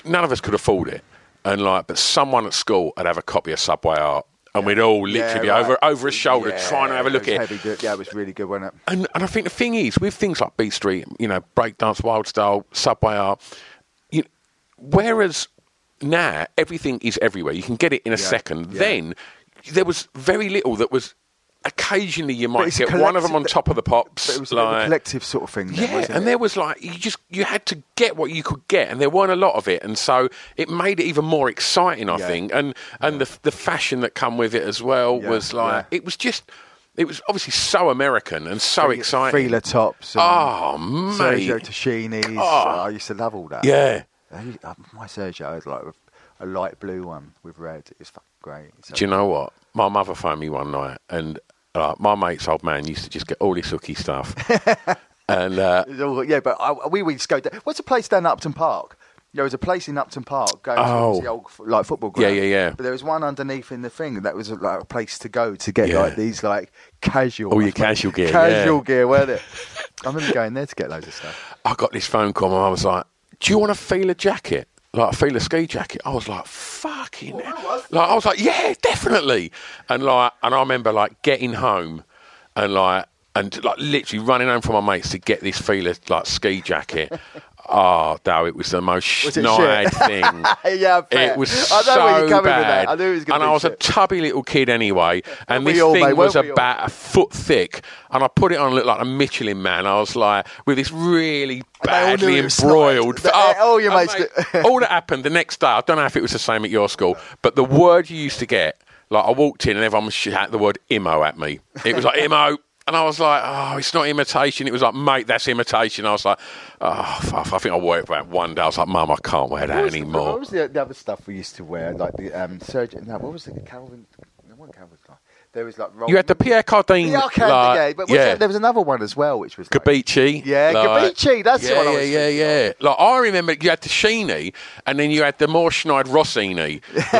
none of us could afford it. And but someone at school would have a copy of Subway Art. And we'd all literally be over his shoulder trying to have a look at it. Yeah, it was really good, wasn't it? And I think the thing is, with things like Beat Street, breakdance, Wild Style, Subway Art, whereas now everything is everywhere. You can get it in a second. Yeah. Then there was very little that was... Occasionally, you might get one of them on top of the pops. But it was like a collective sort of thing. Then, wasn't it? There was you had to get what you could get, and there weren't a lot of it, and so it made it even more exciting, I think. And the fashion that come with it as well was it was obviously so American and so exciting. Fila tops. Oh, mate. Sergio Tascini's. Oh. I used to love all that. Yeah, my Sergio is like a light blue one with red. It's fucking great. So do you know what? My mother phoned me one night and. My mate's old man used to just get all this hooky stuff. And we would just go down. What's a place down Upton Park? There was a place in Upton Park going to the old football ground. Yeah. But there was one underneath in the thing that was like a place to go to get these casual. All your casual gear. Casual gear, weren't it? I remember going there to get loads of stuff. I got this phone call. My mum was like, "Do you want a Fila jacket? Like a Fila ski jacket?" I was like, "Fucking hell!" I was like, "Yeah, definitely." And I remember getting home, and literally running home from my mates to get this Fila ski jacket. Oh, no, it was the most snide thing. Yeah, it was so bad. I knew it was going to be shit. And I was a tubby little kid anyway, and this thing was about a foot thick, and I put it on, looked like a Michelin man. I was like, with this really badly embroiled... Oh, your mates... All that happened the next day, I don't know if it was the same at your school, but the word you used to get, I walked in and everyone shouted the word "imo" at me. It was like, "imo." And I was like, "Oh, it's not imitation." It was like, "Mate, that's imitation." I was like, "Oh, fuck." I think I wore it for that one day. I was like, "Mum, I can't wear that anymore." What was the other stuff we used to wear? Like the surgeon. No, what was it? Calvin. No, one Calvin. There was you had the Pierre Cardin. There was another one as well, which was Gabici. Yeah, Gabici. That's the one. Yeah. I remember you had the Sheeny, and then you had the Moorschneid Rossini. And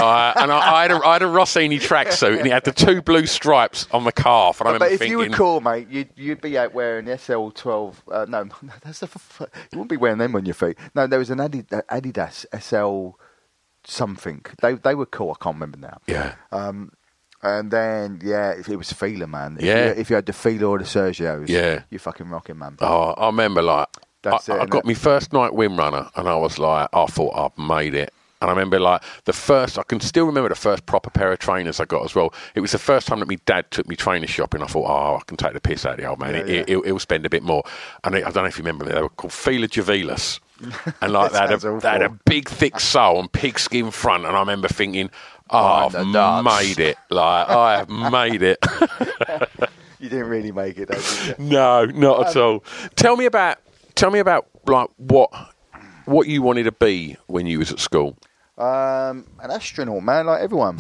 I had a Rossini tracksuit, and it had the two blue stripes on the calf. And you were cool, mate, you'd be out wearing the SL12. No, that's you wouldn't be wearing them on your feet. No, there was an Adidas SL something. They were cool. I can't remember now. Yeah. And then, it was Fila, man. If you had the Fila or the Sergios, you're fucking rocking, man. Oh, I remember, That's I got my first night Windrunner, and I was like, I thought I'd made it. And I remember, like, I can still remember the first proper pair of trainers I got as well. It was the first time that my dad took me trainer shopping. I thought, oh, I can take the piss out of the old man. He'll spend a bit more. And I don't know if you remember, they were called Fila Javelas. And, like, they had a big, thick sole and pigskin front. And I remember thinking, oh, I've made it. Like, I have made it. You didn't really make it, did you? No, not at all. Tell me about like what you wanted to be when you was at school. An astronaut, man, like everyone.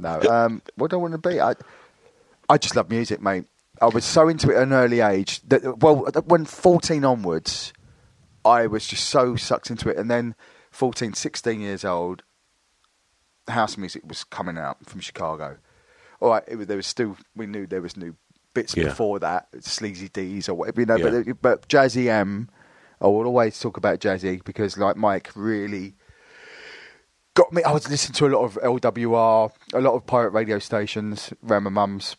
No, what do I want to be? I just love music, mate. I was so into it at an early age. When 14 onwards, I was just so sucked into it. And then 14, 16 years old, house music was coming out from Chicago. All right, we knew there was new bits before that, Sleazy D's or whatever, you know. Yeah. But Jazzy M, I will always talk about Jazzy because, like, Mike really got me. I was listening to a lot of LWR, a lot of pirate radio stations around my mum's,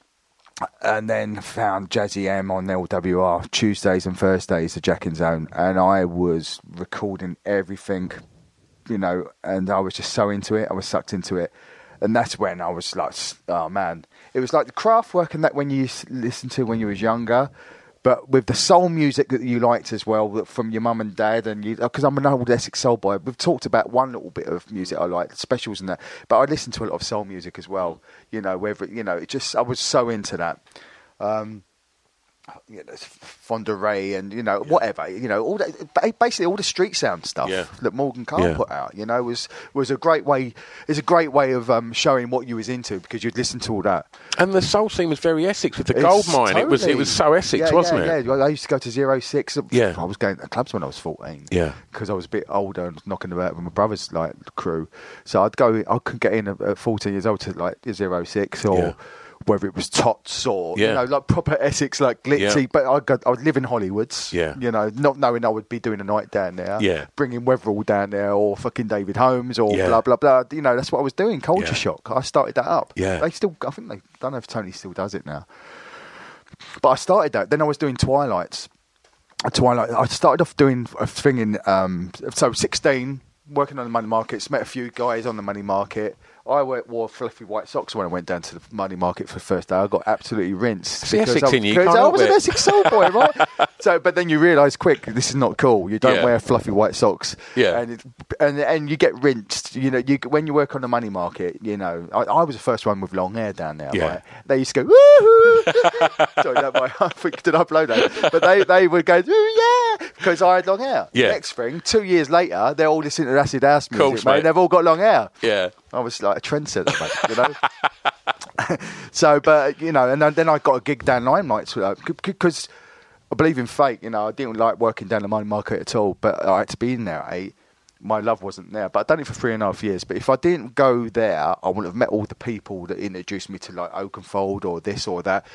and then found Jazzy M on LWR Tuesdays and Thursdays, the Jack and Zone, and I was recording everything, you know, and I was just so into it. I was sucked into it. And that's when I was like, oh, man. It was like the craft work and that when you listen to when you was younger, but with the soul music that you liked as well from your mum and dad. And because I'm an old Essex soul boy. We've talked about one little bit of music I like, Specials and that. But I listened to a lot of soul music as well, you know, I was so into that. You know, Fonda Ray and, you know, whatever, you know, all that, basically all the street sound stuff that Morgan Carr put out, you know, was a great way. It's a great way of showing what you was into because you'd listen to all that. And the soul scene was very Essex with the gold mine. Totally. It was so Essex, wasn't it? Yeah, I used to go to 06. Yeah, I was going to clubs when I was 14. Yeah, because I was a bit older and knocking about with my brother's like crew, so I'd go. I could get in at 14 years old to like 06 or. Yeah. Whether it was Tots or, you know, like proper Essex, like glitzy. Yeah. But I would live in Hollywoods, you know, not knowing I would be doing a night down there, bringing Weatherall down there or fucking David Holmes or blah, blah, blah. You know, that's what I was doing, culture shock. I started that up. Yeah. I don't know if Tony still does it now. But I started that. Then I was doing Twilight. I started off doing a thing in, 16, working on the money markets, met a few guys on the money market. I wore fluffy white socks when I went down to the money market for the first day. I got absolutely rinsed. It's because Essex in you, I was an Essex soul boy, right? So, but then you realise quick, this is not cool. You don't wear fluffy white socks, and you get rinsed. You know, when you work on the money market, you know, I was the first one with long hair down there. Yeah. Right? They used to go, woohoo! Sorry, I think did I blow that? But they would go, ooh, yeah, because I had long hair. Yeah. Next spring, 2 years later, they're all listening to acid house music, course, mate. They've all got long hair. Yeah. I was like a trendsetter, mate, you know? So, but, you know, and then I got a gig down Limelight because I believe in fate, you know, I didn't like working down the money market at all, but I had to be in there at 8. My love wasn't there, but I'd done it for 3.5 years. But if I didn't go there, I wouldn't have met all the people that introduced me to like Oakenfold or this or that.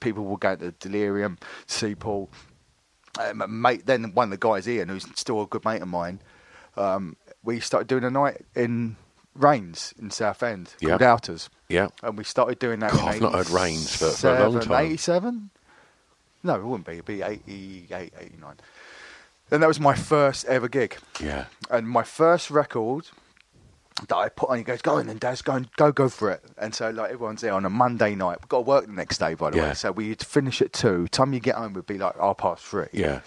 People will go to Delirium, Seapool. Mate, then one of the guys, Ian, who's still a good mate of mine, we started doing a night in Rains in Southend called Outers. Yeah. And we started doing that in 87. I've not heard Rains for a long time. 87? No, it wouldn't be. It'd be 88, 89. And that was my first ever gig. Yeah. And my first record that I put on, he goes, go in then, Daz, go for it. And so, like, everyone's there on a Monday night. We've got to work the next day, by the way. So we'd finish at 2. Time you get home would be like 3:30. Yeah.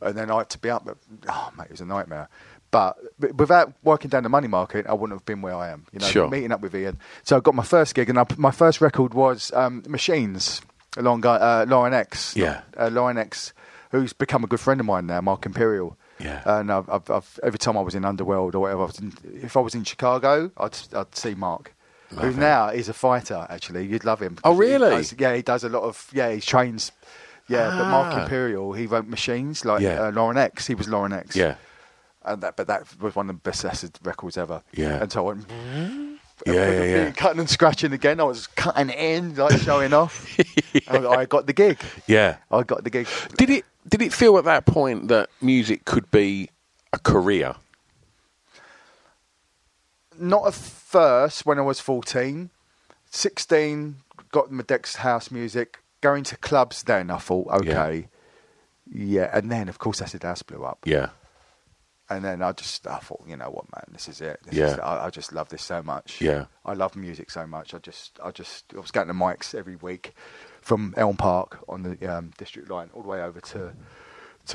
And then I had to be up. Oh, mate, it was a nightmare. But without working down the money market, I wouldn't have been where I am, you know, meeting up with Ian. So I got my first gig, and my first record was Machines, along Lauren X. Yeah. Lauren X, who's become a good friend of mine now, Mark Imperial. Yeah. And I've, every time I was in Underworld or whatever, if I was in Chicago, I'd see Mark. Love who him. Now is a fighter, actually. You'd love him. Oh, really? He does a lot of, he trains. Yeah, but Mark Imperial, he wrote Machines, like Lauren X. He was Lauren X. Yeah. And that was one of the best acid records ever. Yeah. And so I went, cutting and scratching again. I was cutting in, like showing off. And I got the gig. Yeah, I got the gig. Did it feel at that point that music could be a career? Not at first. When I was 14, 16, got my decks house music, going to clubs. Then I thought, okay. Yeah, and then, of course, Acid House blew up. Yeah. And then I thought, you know what, man, this is it. I just love this so much. Yeah. I love music so much. I was going to mics every week from Elm Park on the District Line all the way over to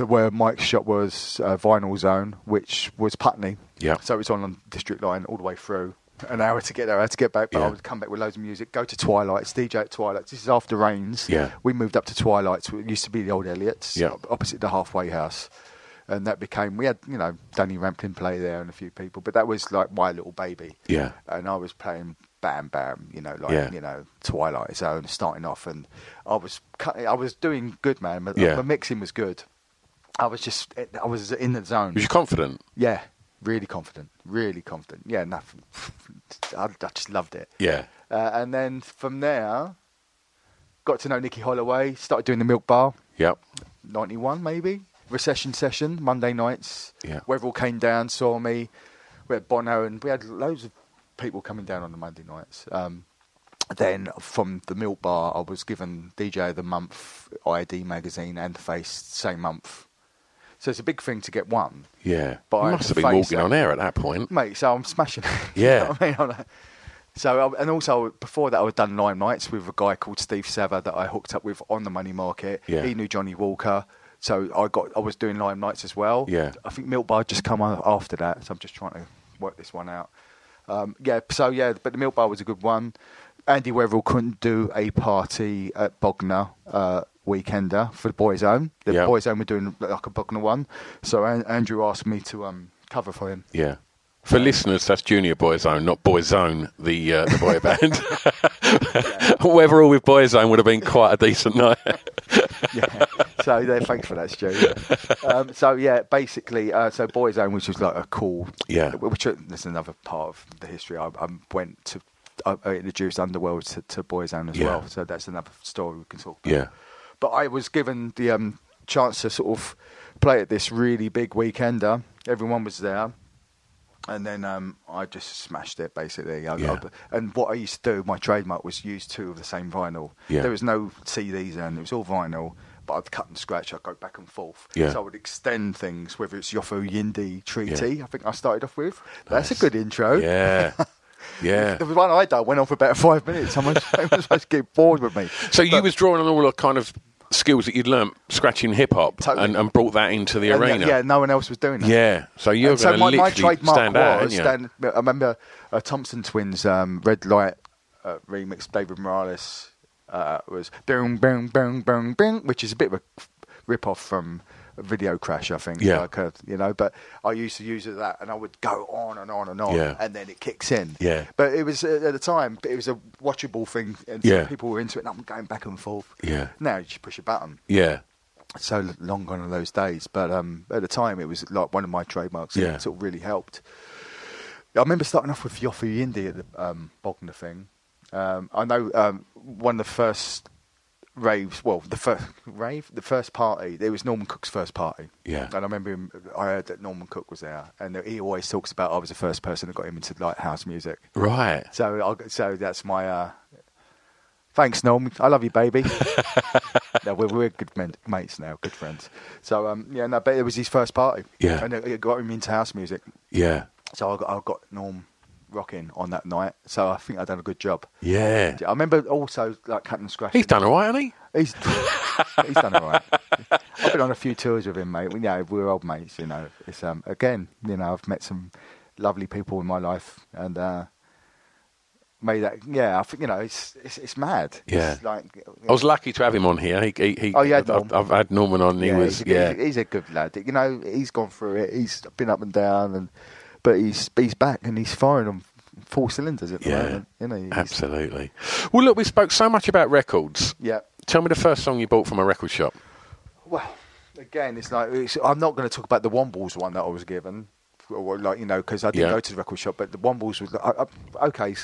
where Mike's shop was, Vinyl Zone, which was Putney. Yeah. So it was on the District Line all the way through. An hour to get there, I had to get back, but I would come back with loads of music, go to Twilight's, DJ at Twilight's. This is after Rains. Yeah. We moved up to Twilight's. It used to be the old Elliot's, opposite the halfway house. And that became, we had, you know, Danny Ramplin play there and a few people, but that was like my little baby. Yeah. And I was playing Bam Bam, you know, like, you know, Twilight Zone, starting off. And I was doing good, man. My mixing was good. I was in the zone. Was you confident? Yeah. Really confident. Yeah, nothing. I just loved it. Yeah. And then from there, got to know Nikki Holloway, started doing the Milk Bar. Yep. 91, maybe. Recession session, Monday nights. Yeah. Weatherall came down, saw me. We had Bono, and we had loads of people coming down on the Monday nights. Then from the Milk Bar, I was given DJ of the Month, ID magazine, and The Face, same month. So it's a big thing to get one. Yeah. But you must have been walking on air at that point. Mate, so I'm smashing it. Yeah. You know what I mean? And also, before that, I had done Lime Nights with a guy called Steve Saver that I hooked up with on the Money Market. Yeah. He knew Johnny Walker. So I was doing Lime Nights as well. Yeah. I think Milk Bar just come after that. So I'm just trying to work this one out. But the Milk Bar was a good one. Andy Weatherall couldn't do a party at Bognor Weekender for the Boys Own. The Boys Own were doing like a Bognor one. So Andrew asked me to cover for him. Yeah. For listeners, that's Junior Boys Own, not Boys Own, the boy band. Weatherall with Boys Own would have been quite a decent night. Yeah. So thanks for that, Stu. Yeah. So Boys Own, which was like a cool, which is another part of the history. I introduced Underworld to Boys Own as well. So that's another story we can talk about. Yeah. But I was given the chance to sort of play at this really big weekender. Everyone was there. And then I just smashed it, basically. And what I used to do, my trademark, was use two of the same vinyl. Yeah. There was no CDs then. It was all vinyl. But I'd cut and scratch. I'd go back and forth. Yeah. So I would extend things, whether it's Yothu Yindi Treaty, I think I started off with. Nice. That's a good intro. Yeah. Yeah, the one I done went on for about 5 minutes. Someone was supposed to get bored with me. So you was drawing on all the kind of skills that you'd learnt scratching hip hop, totally. and brought that into the arena. Yeah, no one else was doing that. Yeah, so you're going to literally stand out. I remember Thompson Twins' Red Light remix. David Morales was boom, boom, boom, boom, boom, which is a bit of a rip off from Video Crash, I think. Yeah. But I used to use it that, and I would go on and on and on, and then it kicks in. Yeah. But it was at the time, it was a watchable thing, and people were into it. And I'm going back and forth. Yeah. Now you just push a button. Yeah. So long gone are those days, but at the time it was like one of my trademarks. Yeah. It sort of really helped. I remember starting off with Yothu Yindi at the Bognor thing. I know one of the first raves, the first party, it was Norman Cook's first party. Yeah. And I remember I heard that Norman Cook was there, and he always talks about I was the first person that got him into lighthouse music. Right. So that's my, thanks Norm, I love you baby. No, we're good mates now, good friends. So, but it was his first party. Yeah. And it got him into house music. Yeah. So I got Norm rocking on that night, so I think I've done a good job. Yeah, I remember also like cutting and scratching. He's done all right, hasn't he? He's done all right. I've been on a few tours with him, mate. We're old mates. It's again, I've met some lovely people in my life, and made that. Yeah, I think it's mad. Yeah, it's like, I was lucky to have him on here. I've had Norman on. He's a good lad. He's gone through it. He's been up and down and. But he's back and he's firing on full cylinders at the moment. Absolutely. Well, look, we spoke so much about records. Yeah. Tell me the first song you bought from a record shop. Well, again, I'm not going to talk about the Wombles one that I was given, because I didn't go to the record shop. But the Wombles was okay.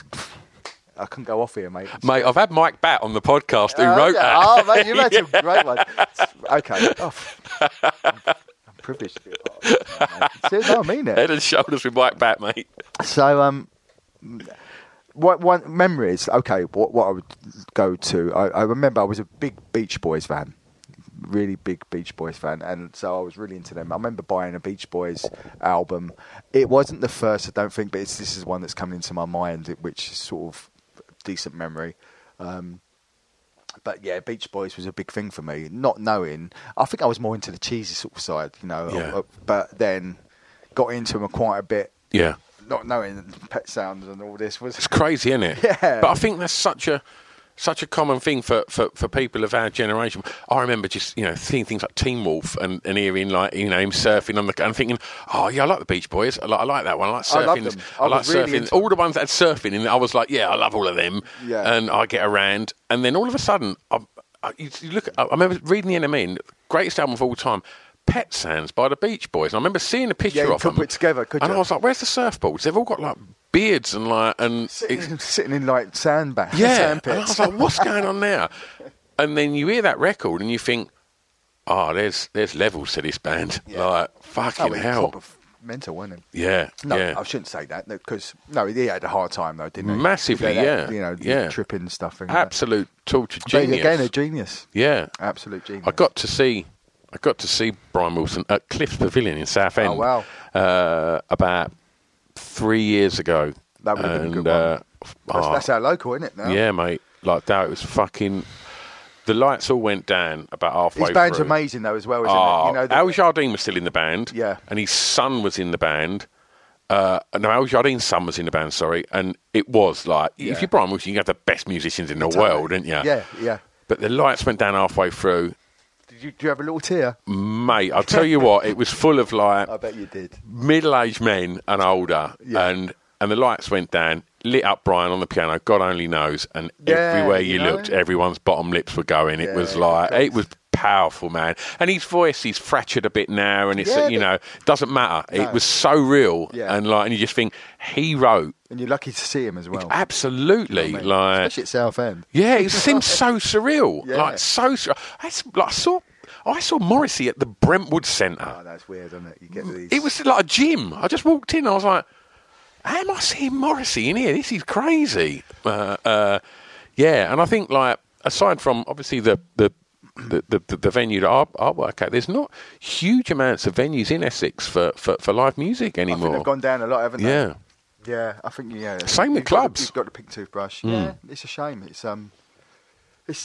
I couldn't go off here, mate. Mate, I've had Mike Batt on the podcast who wrote that. Oh, mate, you wrote a great one. Okay. Oh. Privileged to be a part of it. I mean it. Head and shoulders with Mike Batt, mate. So, what memories? Okay, what I would go to. I remember I was a big Beach Boys fan. really big Beach Boys fan, and so I was really into them. I remember buying a Beach Boys album. It wasn't the first, I don't think, but this is one that's coming into my mind, which is sort of decent memory. But yeah, Beach Boys was a big thing for me. Not knowing, I think I was more into the cheesy sort of side, you know. Yeah. But then got into them quite a bit. Yeah. Not knowing Pet Sounds and all this was. It's crazy, isn't it? Yeah. But I think that's such a common thing for people of our generation. I remember just, you know, seeing things like Teen Wolf and hearing, like, you know, him surfing on the, and thinking, oh yeah, I like the Beach Boys. I like that one. I like surfing. I like surfing. All the ones that had surfing in, I was like, yeah, I love all of them. Yeah. And I get around. And then all of a sudden, I remember reading the NME, greatest album of all time, Pet Sounds by the Beach Boys. And I remember seeing a picture of them. Yeah, you could put together, could you? And I was like, where's the surfboards? They've all got, like, beards and, like... and sitting in, like, sandbags. Yeah, and I was like, what's going on now? And then you hear that record and you think, oh, there's levels to this band. Yeah. Like, fucking hell. Mental, wasn't it? Yeah. No, yeah. I shouldn't say that, because, no, he had a hard time, though, didn't he? Massively, yeah. You know, tripping and stuff. And absolute torture genius. But again, a genius. Yeah. Absolute genius. I got to see Brian Wilson at Cliff's Pavilion in Southend. Oh, wow. About 3 years ago. That would have been a good one. That's our local, isn't it, now? Yeah, mate. Like that, it was fucking... The lights all went down about halfway through. His band's amazing, though, as well, isn't it? You know, Al Jardine was still in the band. Yeah. And his son was in the band. No, Al Jardine's son was in the band, sorry. And it was like... Yeah. If you're Brian Wilson, you have the best musicians in the world, didn't you? Yeah, yeah. But the lights went down halfway through... Do you have a little tear? Mate, I'll tell you what, it was full of, like... I bet you did. Middle-aged men and older. Yeah. And the lights went down, lit up Brian on the piano, God only knows, and everywhere you looked, everyone's bottom lips were going. Yeah, it was like... It was powerful, man. And his voice, he's fractured a bit now, and it's, you know, doesn't matter. No. It was so real. Yeah. And, like, and you just think, he wrote... And you're lucky to see him as well. Absolutely, oh, like... Especially at Southend. Yeah, it seems so surreal. Yeah. Like, so... I saw Morrissey at the Brentwood Centre. Oh, that's weird, isn't it? You get these... It was like a gym. I just walked in. I was like, how am I seeing Morrissey in here? This is crazy. Yeah, and I think, like, aside from, obviously, the venue that I work at, there's not huge amounts of venues in Essex for live music anymore. I think they've gone down a lot, haven't they? Yeah. Yeah, I think, yeah. Same with clubs. You've got the pink toothbrush. Mm. Yeah, it's a shame. It's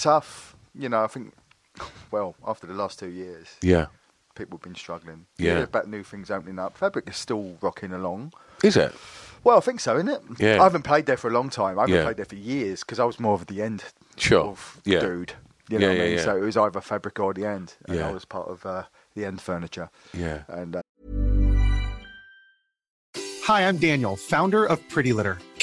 tough. You know, I think... Well, after the last 2 years, people have been struggling. Yeah, about new things opening up. Fabric is still rocking along. Is it? Well, I think so, isn't it? Yeah. I haven't played there for a long time. I haven't played there for years because I was more of the end dude. You know what I mean? Yeah. So it was either Fabric or the End, and I was part of the End Furniture. Yeah. And hi, I'm Daniel, founder of Pretty Litter.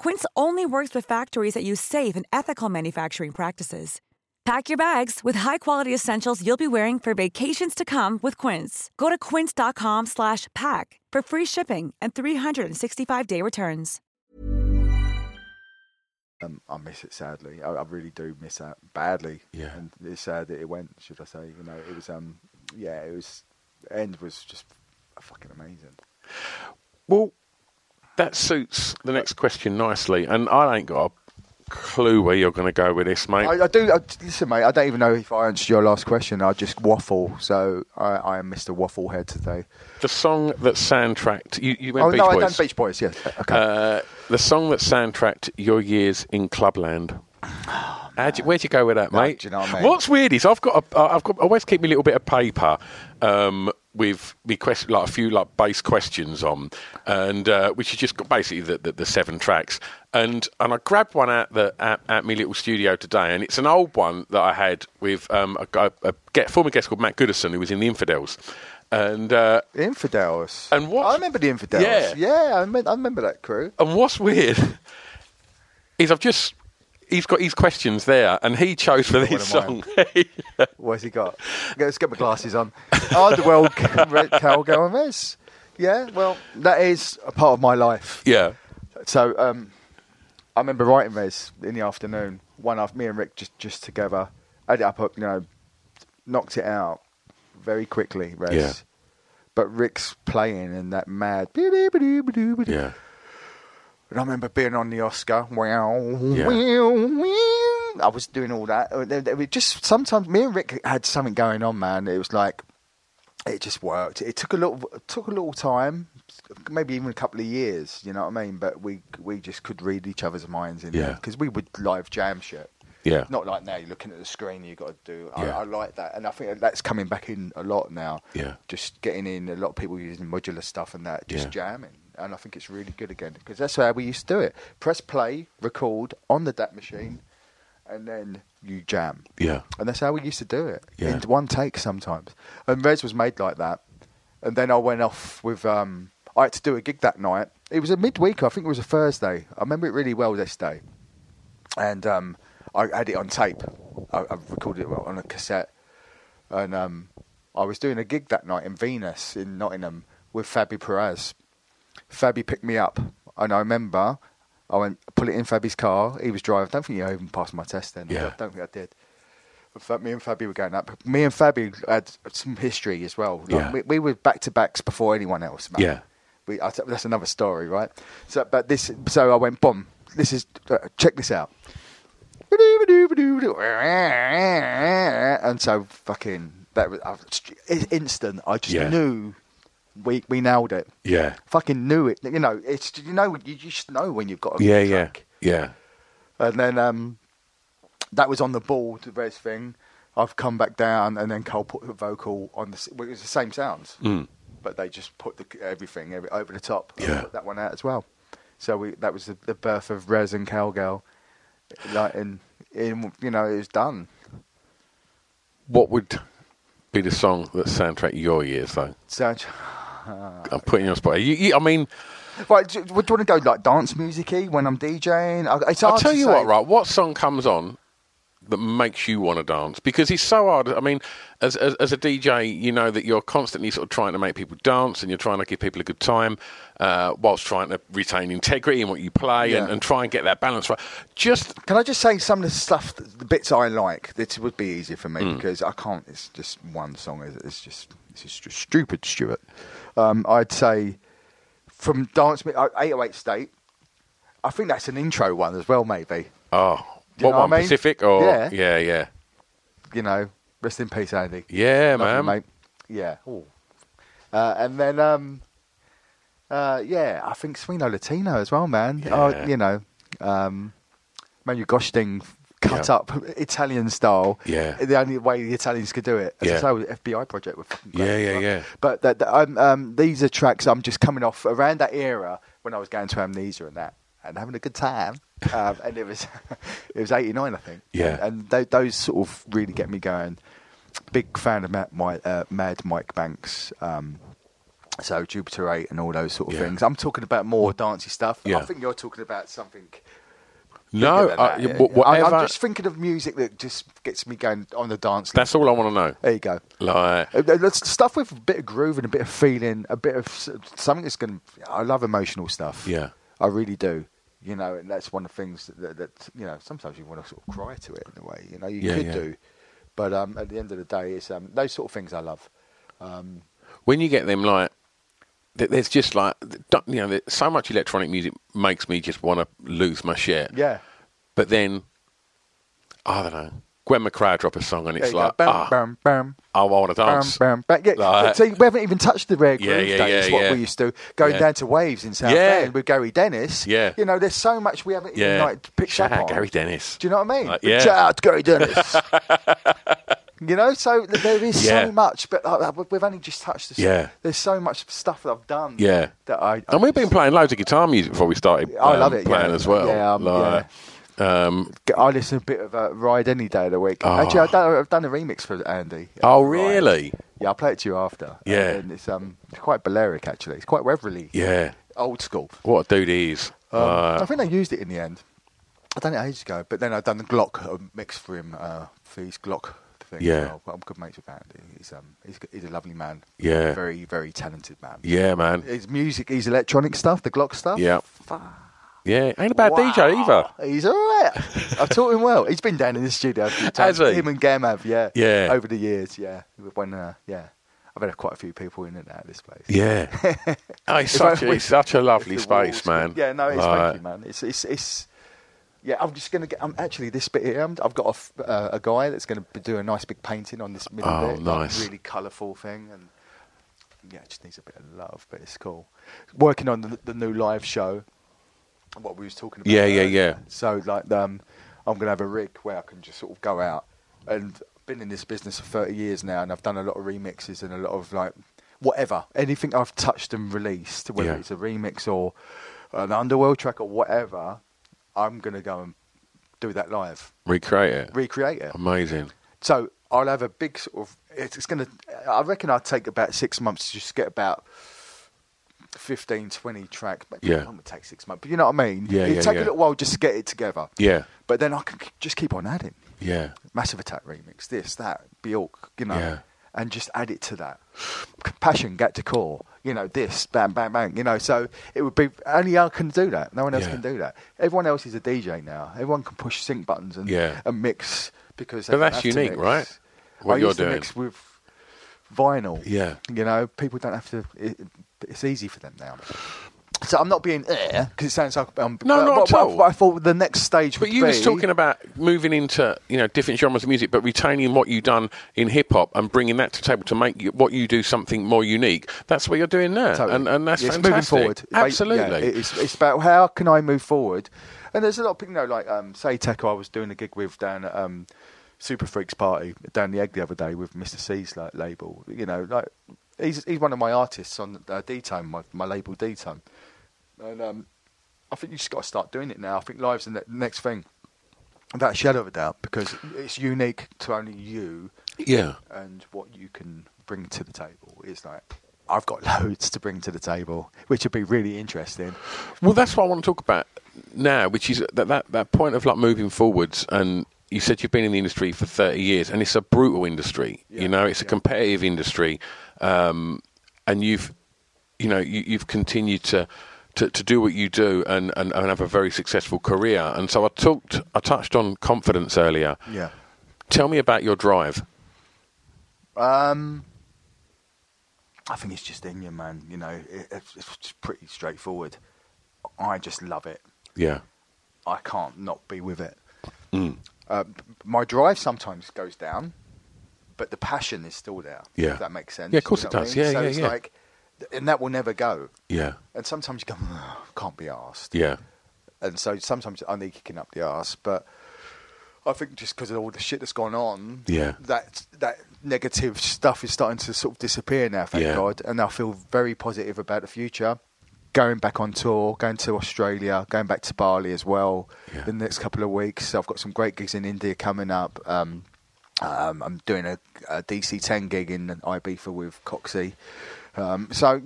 Quince only works with factories that use safe and ethical manufacturing practices. Pack your bags with high-quality essentials you'll be wearing for vacations to come with Quince. Go to quince.com/pack for free shipping and 365-day returns. I miss it, sadly. I really do miss it badly. Yeah. And it's sad that it went, should I say. You know, it was, End was just fucking amazing. Well... That suits the next question nicely, and I ain't got a clue where you're going to go with this, mate. Listen, mate, I don't even know if I answered your last question. I just waffle, so I am Mr. Wafflehead today. The song that soundtracked... You went Beach Boys. Oh, no, I done Beach Boys, yes. Okay. The song that soundtracked your years in Clubland. Where'd you go with that, mate? Do you know what I mean? What's weird is I always keep me a little bit of paper with a few base questions on, and which is just basically the seven tracks. And I grabbed one at my little studio today, and it's an old one that I had with a former guest called Matt Goodison, who was in the Infidels. And Infidels. And I remember the Infidels. Yeah, I remember that crew. And what's weird is he's got his questions there, and he chose for this song. Where's he got? Let's get my glasses on. Underworld, Cal Gomez. Yeah, well, that is a part of my life. Yeah. So I remember writing this in the afternoon. One after me and Rick just together, had it up, knocked it out very quickly. Res. Yeah. But Rick's playing in that mad. Yeah. And I remember being on the Oscar. I was doing all that. It was just sometimes me and Rick had something going on, man. It was like it just worked. It took a little time, maybe even a couple of years. You know what I mean? But we just could read each other's minds in there because we would live jam shit. Yeah, not like now. You're looking at the screen. You got to do. I like that, and I think that's coming back in a lot now. Yeah, just getting in a lot of people using modular stuff and that, just jamming. And I think it's really good again because that's how we used to do it. Press play, record on the DAT machine, and then you jam. Yeah. And that's how we used to do it. Yeah. In one take sometimes. And Rez was made like that. And then I went off with... I had to do a gig that night. It was a midweek. I think it was a Thursday. I remember it really well this day. And I had it on tape. I recorded it on a cassette. And I was doing a gig that night in Venus in Nottingham with Fabi Perez. Fabi picked me up, and I remember I went, put it in Fabi's car. He was driving. I don't think he even passed my test then. Yeah. I don't think I did. But me and Fabi were going up. Me and Fabi had some history as well. Like we were back-to-backs before anyone else. Man. Yeah. That's another story, right? So I went, boom, this is, check this out. And so fucking, that was instant. I just knew... We nailed it. Yeah. Fucking knew it. You know, it's you just know when you've got a track. Yeah. And then that was on the ball, the Res thing. I've come back down, and then Cole put the vocal on the... Well, it was the same sounds, but they just put everything over the top. Yeah. Put that one out as well. So that was the birth of Res and Cowgirl. Like, it was done. What would be the song that soundtracked your years, though? I'm putting you on the spot. Right, do you want to go like dance music-y when I'm DJing? I'll tell you what, right? What song comes on that makes you want to dance? Because it's so hard. I mean, as a DJ, you know that you're constantly sort of trying to make people dance, and you're trying to give people a good time, whilst trying to retain integrity in what you play and try and get that balance right. Can I just say some of the stuff, the bits I like? This would be easier for me because I can't. It's just one song. It's just stupid, Stuart. I'd say from Dance 808 State, I think that's an intro one as well, maybe. Oh, what I mean? Pacific? Or? Yeah. You know, rest in peace, Andy. Yeah, man. Mate. Yeah. And then, I think Sueno Latino as well, man. Yeah. Manu Goshting cut up Italian style. Yeah. The only way the Italians could do it. As I say, with the FBI project. But these are tracks I'm just coming off around that era when I was going to Amnesia and that and having a good time. And it was 89, I think. Yeah. And those sort of really get me going. Big fan of Mad Mike Banks. So Jupiter 8 and all those sort of things. I'm talking about more dancey stuff. Yeah. I think you're talking about something... No, I'm just thinking of music that just gets me going on the dance. That's all I want to know. There you go. Like stuff with a bit of groove and a bit of feeling, a bit of something that's going to... I love emotional stuff. Yeah. I really do. You know, and that's one of the things that you know, sometimes you want to sort of cry to it in a way. You know, you could do. But at the end of the day, it's those sort of things I love. When you get them like there's just like, you know, so much electronic music makes me just want to lose my shit. Yeah. But then, I don't know, Gwen McCrae drop a song and it's like, I want to dance. Yeah. Like, so we haven't even touched the rare groove days, what we used to, going down to Waves in South End with Gary Dennis. Yeah. You know, there's so much we haven't even like, picked shout up on. Shout out Gary Dennis. Do you know what I mean? Like, shout out Gary Dennis. You know, so there is so much, but we've only just touched this. Yeah. There's so much stuff that I've done. Yeah. That and we've been playing loads of guitar music before we started I love it, playing as well. Yeah, like, I listen to a bit of Ride any day of the week. Oh. Actually, I've done a remix for Andy. Oh, really? Ride. Yeah, I'll play it to you after. Yeah. And it's quite Balearic, actually. It's quite Weatherly. Yeah. Old school. What a dude he is. I think they used it in the end. I done it ages ago, but then I've done the Glock mix for him, for his Glock thing. Yeah. Well, I'm good mates with Andy. He's a lovely man. Yeah. Very, very talented man. Yeah, man. His music, his electronic stuff, the Glock stuff. Yeah. Yeah, ain't a bad DJ either. He's all right. I've taught him well. He's been down in the studio a few times. Has he? Him and Gam have, yeah. Over the years, yeah. When, I've had quite a few people in and out of this place. Yeah. It's such a lovely space, man. Yeah, no, it's funky, man. Yeah, I'm just going to get... actually, this bit here, I've got a guy that's going to do a nice big painting on this middle bit. Nice. Like, really colourful thing. And yeah, it just needs a bit of love, but it's cool. Working on the new live show. What we was talking about. Yeah. So, like, I'm going to have a rig where I can just sort of go out. And I've been in this business for 30 years now, and I've done a lot of remixes and a lot of, like, whatever. Anything I've touched and released, whether it's a remix or an Underworld track or whatever, I'm going to go and do that live. Recreate it. Amazing. So, I'll have a big sort of... It's going to... I reckon I'll take about 6 months to just get about... 15, 20 tracks. It would take 6 months, but you know what I mean? Yeah, it'd take a little while just to get it together. Yeah. But then I can just keep on adding. Yeah. Massive Attack remix, this, that, Bjork, you know, and just add it to that. Compassion, Get to Core, you know, this, bam, bam, bam, you know, so it would be, only I can do that. No one else can do that. Everyone else is a DJ now. Everyone can push sync buttons and mix because they that's unique, right? What you're doing. I used to mix with vinyl. Yeah. You know, people don't have to... It's easy for them now. So I'm not being because it sounds like I'm... No, not at all. But I thought the next stage would be... But you was talking about moving into, you know, different genres of music, but retaining what you've done in hip-hop and bringing that to the table to make what you do something more unique. That's what you're doing now. Totally. And that's fantastic. Moving forward. Absolutely. It's about how can I move forward. And there's a lot of people, you know, like, say, Teco, I was doing a gig with down at Super Freaks Party down the Egg the other day with Mr. C's like, label, you know, like... He's one of my artists on D-Tone, my label D-Tone. And I think you just got to start doing it now. I think live's the next thing, without a shadow of a doubt, because it's unique to only you. Yeah. And what you can bring to the table is like, I've got loads to bring to the table, which would be really interesting. Well, that's what I want to talk about now, which is that point of like moving forwards and... You said you've been in the industry for 30 years, and it's a brutal industry. Yeah, you know, it's a competitive industry, and you've continued to do what you do and have a very successful career. And so I touched on confidence earlier. Yeah. Tell me about your drive. I think it's just in you, man. You know, it's just pretty straightforward. I just love it. Yeah. I can't not be with it. Mm. My drive sometimes goes down, but the passion is still there. Yeah. If that makes sense. Yeah, of course it does. I mean? Yeah, so it's like, and that will never go. Yeah. And sometimes you go, can't be arsed. Yeah. And so sometimes I need kicking up the arse, but I think just because of all the shit that's gone on, that negative stuff is starting to sort of disappear now, thank God. And I feel very positive about the future. Going back on tour, going to Australia, going back to Bali as well in the next couple of weeks. I've got some great gigs in India coming up. I'm doing a DC-10 gig in Ibiza with Coxie. So,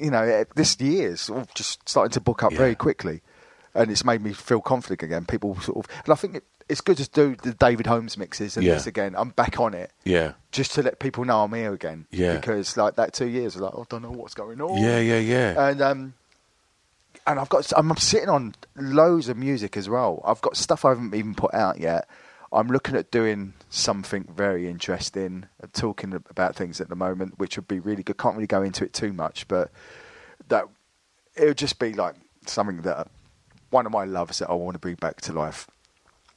you know, this year's sort of just starting to book up very quickly. And it's made me feel confident again. People sort of... And I think it's good to do the David Holmes mixes and this again. I'm back on it. Yeah. Just to let people know I'm here again. Yeah. Because, like, that 2 years, I was like, I don't know what's going on. Yeah. And I'm sitting on loads of music as well. I've got stuff I haven't even put out yet. I'm looking at doing something very interesting, talking about things at the moment, which would be really good. Can't really go into it too much, but that it would just be like something that one of my loves that I want to bring back to life.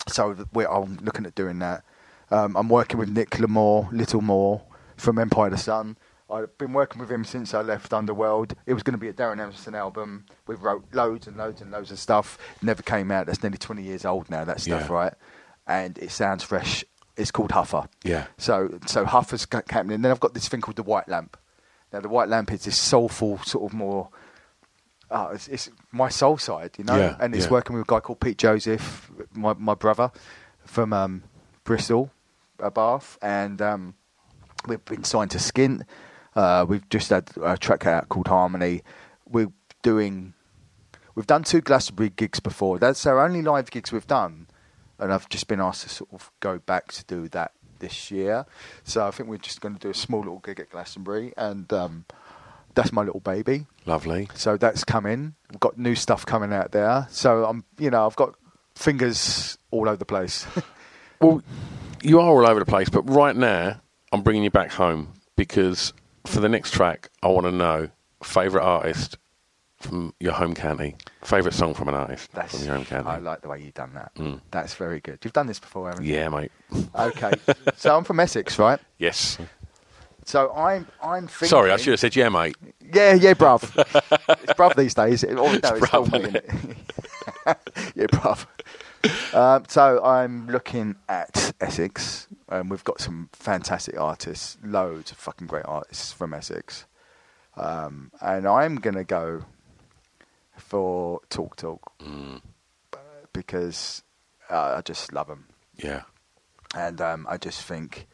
So I'm looking at doing that. I'm working with Nick Little Moore from Empire the Sun. I've been working with him since I left Underworld. It was going to be a Darren Emerson album. We wrote loads and loads and loads of stuff. Never came out. That's nearly 20 years old now, that stuff, right? And it sounds fresh. It's called Huffer. Yeah. So Huffer's happening. And then I've got this thing called The White Lamp. Now, The White Lamp is this soulful sort of more... it's my soul side, you know? Yeah, and it's working with a guy called Pete Joseph, my brother, from Bristol, Bath. And we've been signed to Skint. We've just had a track out called Harmony. We've done 2 Glastonbury gigs before. That's our only live gigs we've done. And I've just been asked to sort of go back to do that this year. So I think we're just going to do a small little gig at Glastonbury. And that's my little baby. Lovely. So that's coming. We've got new stuff coming out there. So I've got fingers all over the place. Well, you are all over the place. But right now, I'm bringing you back home because... For the next track, I want to know favourite artist from your home county, favourite song from an artist from your home county. I like the way you've done that. Mm. That's very good. You've done this before, haven't you? Yeah, mate. Okay. So I'm from Essex, right? Yes. So I'm thinking... Sorry, I should have said, yeah, mate. Yeah, bruv. It's bruv these days. It's bruv, isn't it? Yeah, bruv. So I'm looking at Essex. We've got some fantastic artists, loads of fucking great artists from Essex. And I'm going to go for Talk Talk because I just love them. Yeah. And I just think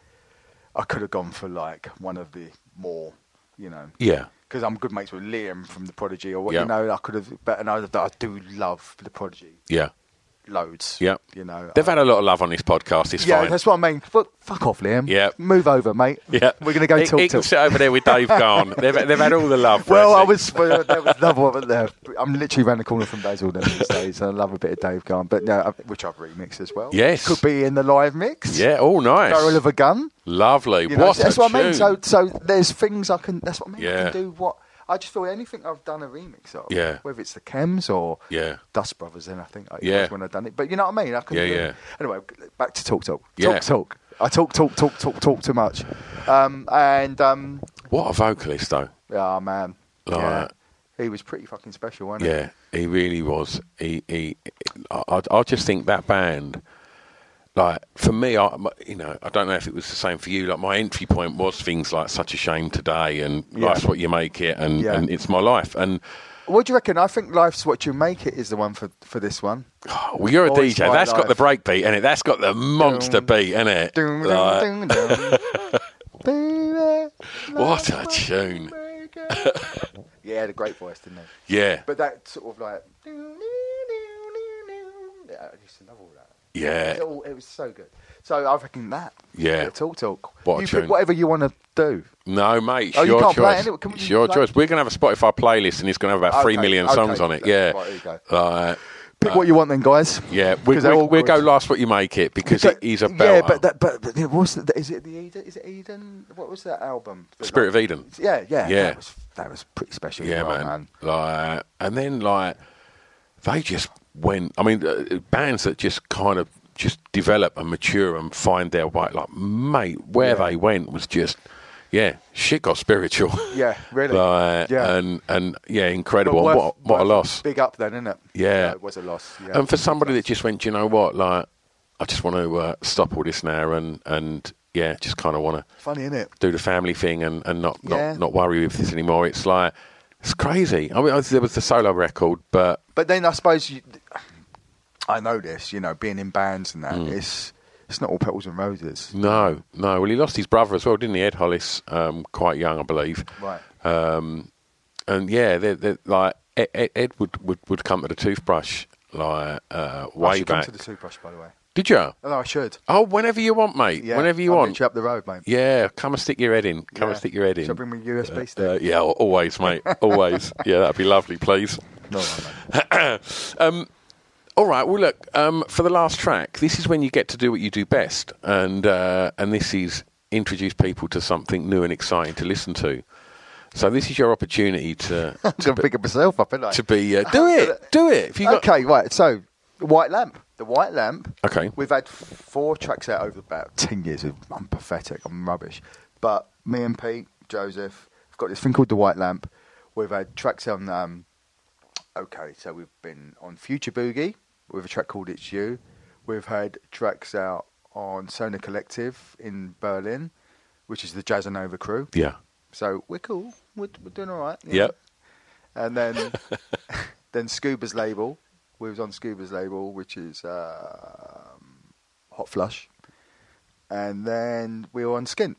I could have gone for like one of the more, Yeah. Because I'm good mates with Liam from The Prodigy or what, I could have, but I do love The Prodigy. Yeah. Loads. Yeah. They've had a lot of love on this podcast. It's fine. Yeah, that's what I mean. Fuck off, Liam. Yeah. Move over, mate. Yeah. We're going to go talk to him. He can sit over there with Dave Garn. They've had all the love. There was love over there. I'm literally around the corner from Basil these days. I love a bit of Dave Garn, but no, which I've remixed as well. Yes. Could be in the live mix. Yeah, all nice. Barrel of a Gun. Lovely. That's what I mean. So there's things I can, that's what I mean. Yeah. I can do what. I just feel anything I've done a remix of, whether it's the Chems or Dust Brothers, then I think when I've done it. But you know what I mean? I couldn't do it. Anyway, back to Talk. Talk. I talk too much. What a vocalist, though. Oh, man. Like, he was pretty fucking special, wasn't he? Yeah, he really was. I just think that band... Like, for me, I don't know if it was the same for you. Like, my entry point was things like Such a Shame Today and Life's What You Make It and It's My Life. And what do you reckon? I think Life's What You Make It is the one for this one. Oh, well, you're a DJ. That's got the break beat in it. That's got the monster beat in it. What a tune. Yeah, he had a great voice, didn't he? Yeah. But that sort of like... I used to love all that. Yeah. It was so good. So I reckon that. Yeah. Talk. What you pick whatever you want to do. No, mate. It's your choice. It's your choice. We're going to have a Spotify playlist and it's going to have about 3 million songs on it. Yeah. Right, there you go. Pick what you want then, guys. Yeah. We'll go Last What You Make It because he's a belter. Yeah, but is it the Eden? Is it Eden? What was that album? Spirit of Eden. Yeah. That was pretty special. Yeah, man. And then, they just... bands that just kind of just develop and mature and find their way, they went was just, shit got spiritual. Yeah, really. And incredible. Worth, what a loss. Big up then, innit? Yeah. It was a loss. Yeah, and for somebody that just went, I just want to stop all this now and just kind of want to... Funny, innit? Do the family thing and not worry with this anymore. It's like... It's crazy. I mean, there was the solo record, but... But then I suppose I know this, being in bands and that, it's not all petals and roses. No. Well, he lost his brother as well, didn't he? Ed Hollis, quite young, I believe. Right. Ed would come to the Toothbrush, way I should back. I come to the Toothbrush, by the way. Did you? No, I should. Oh, whenever you want, mate. Yeah, whenever you want. I'll meet you up the road, mate. Yeah, come and stick your head in. Shall I bring my USB stick? Yeah, always, mate. Always. Yeah, that'd be lovely, please. No, mate. All right, well, look, for the last track, this is when you get to do what you do best. And this is introduce people to something new and exciting to listen to. So this is your opportunity to... I'm going to pick myself up, isn't I? To be... Do it. If you got... Okay, right. So, White Lamp. The White Lamp. Okay. We've had 4 tracks out over about 10 years. I'm pathetic. I'm rubbish. But me and Pete, Joseph, we've got this thing called The White Lamp. We've had tracks on... okay, so we've been on Future Boogie with a track called It's You. We've had tracks out on Sona Collective in Berlin, which is the Jazzanova crew. Yeah. So we're cool. We're doing all right. Yep. And then Scuba's label. We was on Scuba's label, which is Hot Flush. And then we were on Skint.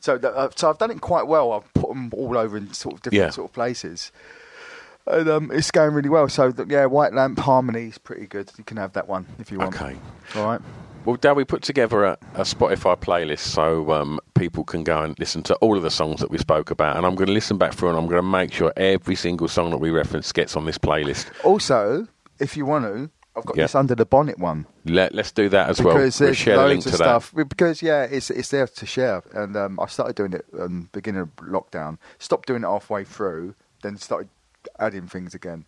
So so I've done it quite well. I've put them all over in sort of different sort of places. And, it's going really well. So, White Lamp Harmony is pretty good. You can have that one if you want. Okay. All right. Well, Dad, we put together a Spotify playlist so people can go and listen to all of the songs that we spoke about. And I'm going to listen back through and I'm going to make sure every single song that we reference gets on this playlist. Also, if you want to, I've got this Under the Bonnet one. Let's do that as well. Because there's loads of stuff. Because, it's there to share. And I started doing it beginning of lockdown. Stopped doing it halfway through, then started... adding things again,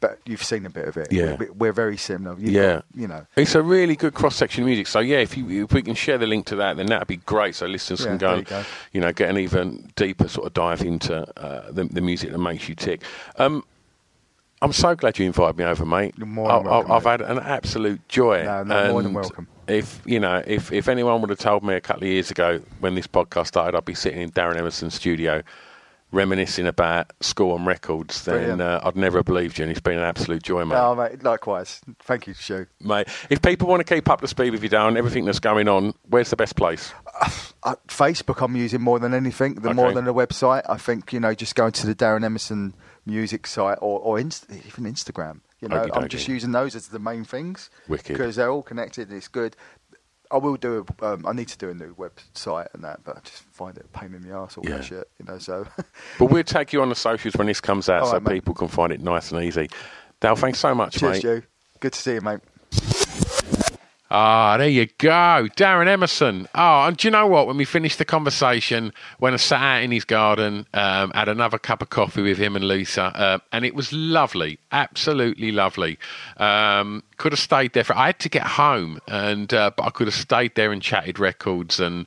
but you've seen a bit of it. Yeah, we're very similar. It's a really good cross section of music. So if we can share the link to that, then that'd be great. So listeners can go, get an even deeper sort of dive into the music that makes you tick. I'm so glad you invited me over, mate. You're more than welcome, I've had an absolute joy. No, more than welcome. If anyone would have told me a couple of years ago when this podcast started, I'd be sitting in Darren Emerson's studio, reminiscing about school and records, then I'd never have believed you, and it's been an absolute joy, mate. Oh, mate, likewise. Thank you, Stu. Mate, if people want to keep up to speed with you, Darren, everything that's going on, where's the best place? Facebook I'm using more than anything, more than a website. I think, just going to the Darren Emerson music site or even Instagram. I'm just using those as the main things. Wicked. Because they're all connected and it's good. I will do. I need to do a new website and that, but I just find it a pain in the arse all that shit, So, but we'll take you on the socials when this comes out, so people can find it nice and easy. Dale, thanks so much, mate. Cheers, Stu. Good to see you, mate. Ah, there you go, Darren Emerson. Oh, and do you know what? When we finished the conversation, when I sat out in his garden, had another cup of coffee with him and Lisa, and it was lovely, absolutely lovely. Could have stayed there. I had to get home, but I could have stayed there and chatted records, and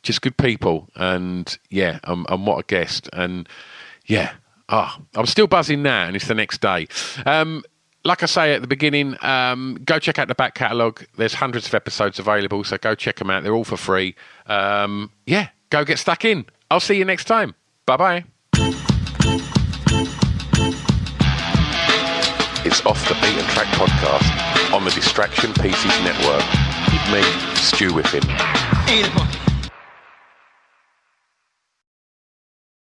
just good people, and what a guest, and I'm still buzzing now, and it's the next day. Like I say at the beginning, go check out the back catalogue. There's hundreds of episodes available, so go check them out. They're all for free. Go get stuck in. I'll see you next time. Bye-bye. It's Off the Beat and Track podcast on the Distraction Pieces Network. With me, Stu Whippin.